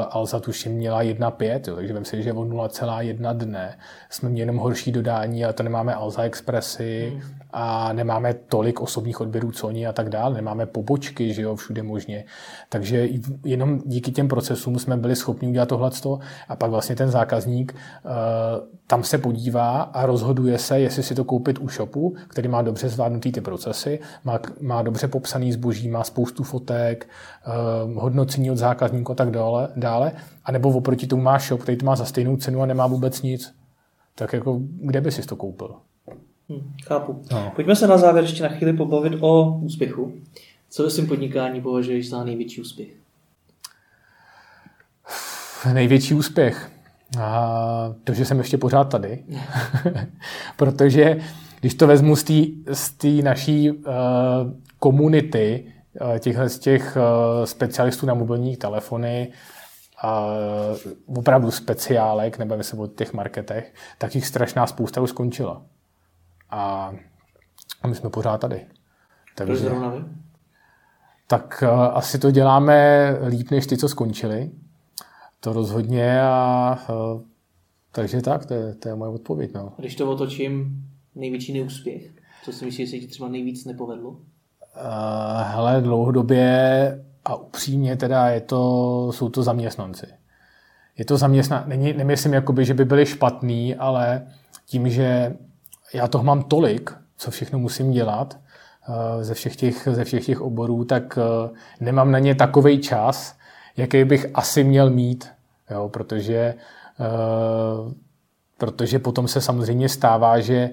Alza tuším měla 1,5, takže vem si, že o 0,1 dne jsme měli jenom horší dodání, ale to nemáme Alza Expressy a nemáme tolik osobních odběrů, co oni a tak dále, nemáme pobočky, že jo, všude možně, takže jenom díky těm procesům jsme byli schopni udělat tohleto a pak vlastně ten zákazník tam se podívá a rozhoduje se, jestli si to koupit u shopu, který má dobře zvládnutý ty procesy, má dobře popsaný zboží, má spoustu fotek, hodnocení od zákazníků a tak dále. A nebo oproti tomu má shop, který to má za stejnou cenu a nemá vůbec nic. Tak jako, kde by si to koupil? Chápu. No. Pojďme se na závěr ještě na chvíli pobavit o úspěchu. Co ve svém podnikání považuješ za největší úspěch? Největší úspěch? To, že jsem ještě pořád tady. Protože, když to vezmu z té naší komunity, těch specialistů na mobilní telefony, opravdu speciálek, nebavíme se o těch marketech, tak jich strašná spousta už skončila. A my jsme pořád tady. Takže, tak asi to děláme líp, než ty, co skončili. To rozhodně a takže tak, to je moje odpověď. No. Když to otočím, největší neúspěch, co si myslíš, že ti třeba nejvíc nepovedlo? Hele, dlouhodobě a upřímně teda jsou to zaměstnanci. Nemyslím, jakoby, že by byli špatný, ale tím, že já toho mám tolik, co všechno musím dělat ze všech těch oborů, tak nemám na ně takovej čas, jaký bych asi měl mít, jo, protože potom se samozřejmě stává, že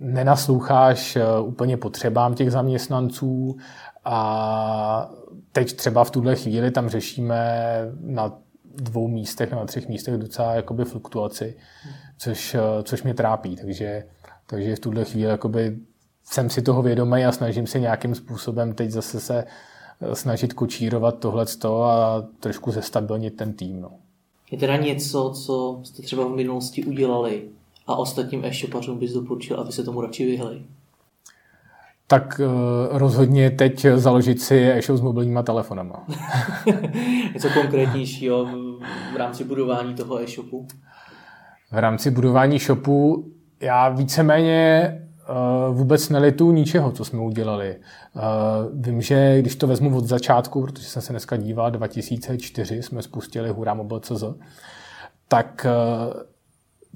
nenasloucháš úplně potřebám těch zaměstnanců a teď třeba v tuhle chvíli tam řešíme na 2 místech, na 3 místech docela jakoby fluktuaci, což mě trápí, takže v tuhle chvíli jakoby jsem si toho vědomý a snažím se nějakým způsobem teď zase se snažit kočírovat tohleto a trošku zestabilnit ten tým. No. Je teda něco, co jste třeba v minulosti udělali a ostatním e-shopařům bys doporučil, aby se tomu radši vyhli? Tak rozhodně teď založit si e-shop s mobilníma telefonama. Něco konkrétnějšího v rámci budování toho e-shopu? V rámci budování shopu já víceméně vůbec nelituju ničeho, co jsme udělali. Vím, že když to vezmu od začátku, protože jsem se dneska díval, 2004 jsme spustili HuraMobil.cz, tak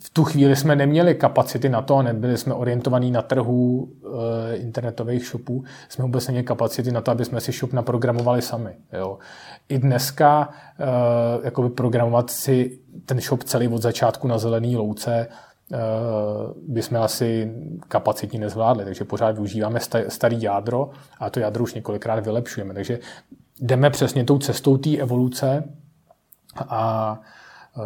v tu chvíli jsme neměli kapacity na to a nebyli jsme orientovaní na trhu internetových shopů. Jsme vůbec neměli kapacity na to, aby jsme si shop naprogramovali sami. Jo. I dneska jakoby programovat si ten shop celý od začátku na zelený louce bychom asi kapacitní nezvládli, takže pořád využíváme starý jádro a to jádro už několikrát vylepšujeme, takže jdeme přesně tou cestou té evoluce a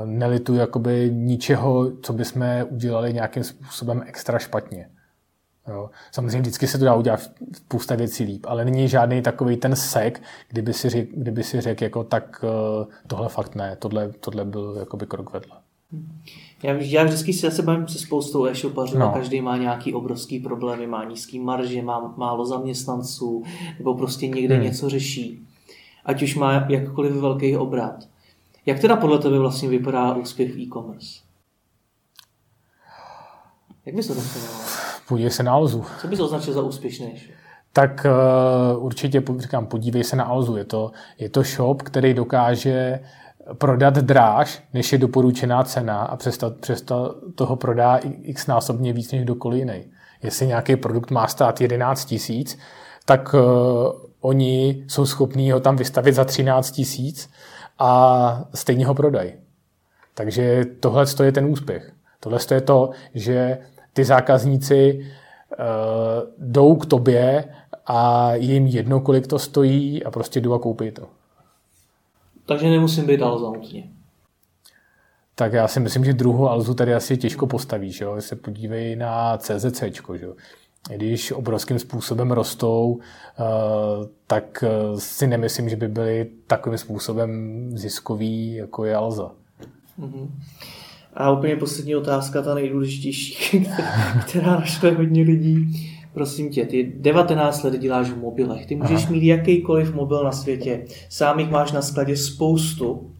nelituji jakoby ničeho, co bychom udělali nějakým způsobem extra špatně. Jo. Samozřejmě vždycky se to dá udělat spousta věcí líp, ale není žádný takový ten sek, kdyby si řekl jako tak tohle fakt ne, tohle byl jakoby krok vedle. Já vždycky se bavím se spoustou e-shopařů, no. A každý má nějaký obrovský problémy, má nízký marže, má málo zaměstnanců, nebo prostě někde něco řeší. Ať už má jakkoliv velký obrat. Jak teda podle tebe vlastně vypadá úspěch v e-commerce? Jak bys to definoval? Podívej se na Alzu. Co bys označil za úspěšnější? Tak určitě říkám, podívej se na Alzu. Je to shop, který dokáže prodat dráž, než je doporučená cena a přesto toho prodá x násobně víc než kdokoliv jiný. Jestli nějaký produkt má stát 11 000, tak oni jsou schopní ho tam vystavit za 13 000 a stejně ho prodají. Takže tohle je ten úspěch. Tohle je to, že ty zákazníci jdou k tobě a jim jedno, kolik to stojí a prostě jdu a koupí to. Takže nemusím být Alza nutně. Tak já si myslím, že druhou Alzu tady asi těžko postavíš. Jo? Se podívej na CZC. Když obrovským způsobem rostou, tak si nemyslím, že by byly takovým způsobem ziskový, jako je Alza. Mm-hmm. A úplně poslední otázka, ta nejdůležitější, která naštve hodně lidí. Prosím tě, ty 19 let děláš v mobilech, ty můžeš mít jakýkoliv mobil na světě, sám jich máš na skladě spoustu.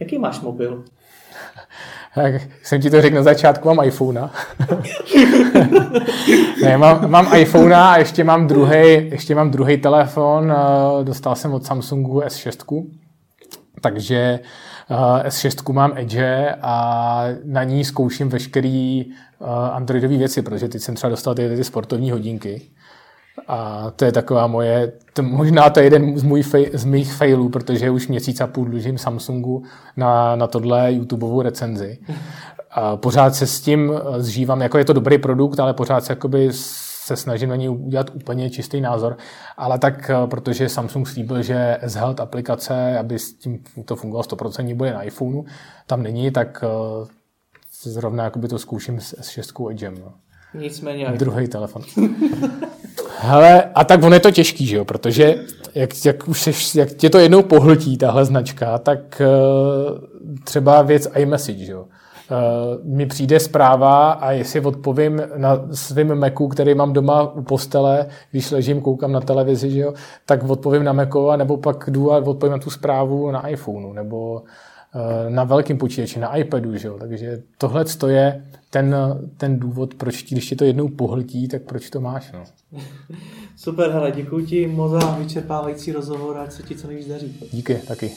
Jaký máš mobil? Tak jsem ti to řekl na začátku, mám iPhone. Ne, mám iPhone a ještě mám druhý telefon, dostal jsem od Samsungu S6, takže S6 mám Edge a na ní zkouším veškerý androidové věci, protože teď jsem třeba dostal ty sportovní hodinky a to je taková moje, možná to je jeden z mých failů, protože už měsíc a půl dlužím Samsungu na tohle YouTubeovou recenzi. A pořád se s tím zžívám, jako je to dobrý produkt, ale pořád se snažím na něj udělat úplně čistý názor, ale tak, protože Samsung slíbil, že S Health aplikace, aby s tím to fungovalo 100%, bude na iPhoneu, tam není, tak zrovna to zkouším s S6 Edgem. Nicméně. Druhý telefon. Hele, a tak on je to těžký, že jo, protože jak tě to jednou pohltí tahle značka, tak třeba věc iMessage, že jo. Mi přijde zpráva a jestli odpovím na svým Macu, který mám doma u postele, když ležím, koukám na televizi, že jo, tak odpovím na Macova, nebo pak jdu a odpovím na tu zprávu na iPhoneu, nebo na velkém počítači, na iPadu, že jo. Takže tohle je ten důvod, proč ti, když tě to jednou pohltí, tak proč to máš, no. Super, hele, děkuji ti moc za vyčerpávající rozhovor a co ti co nejvíc daří. Díky, taky.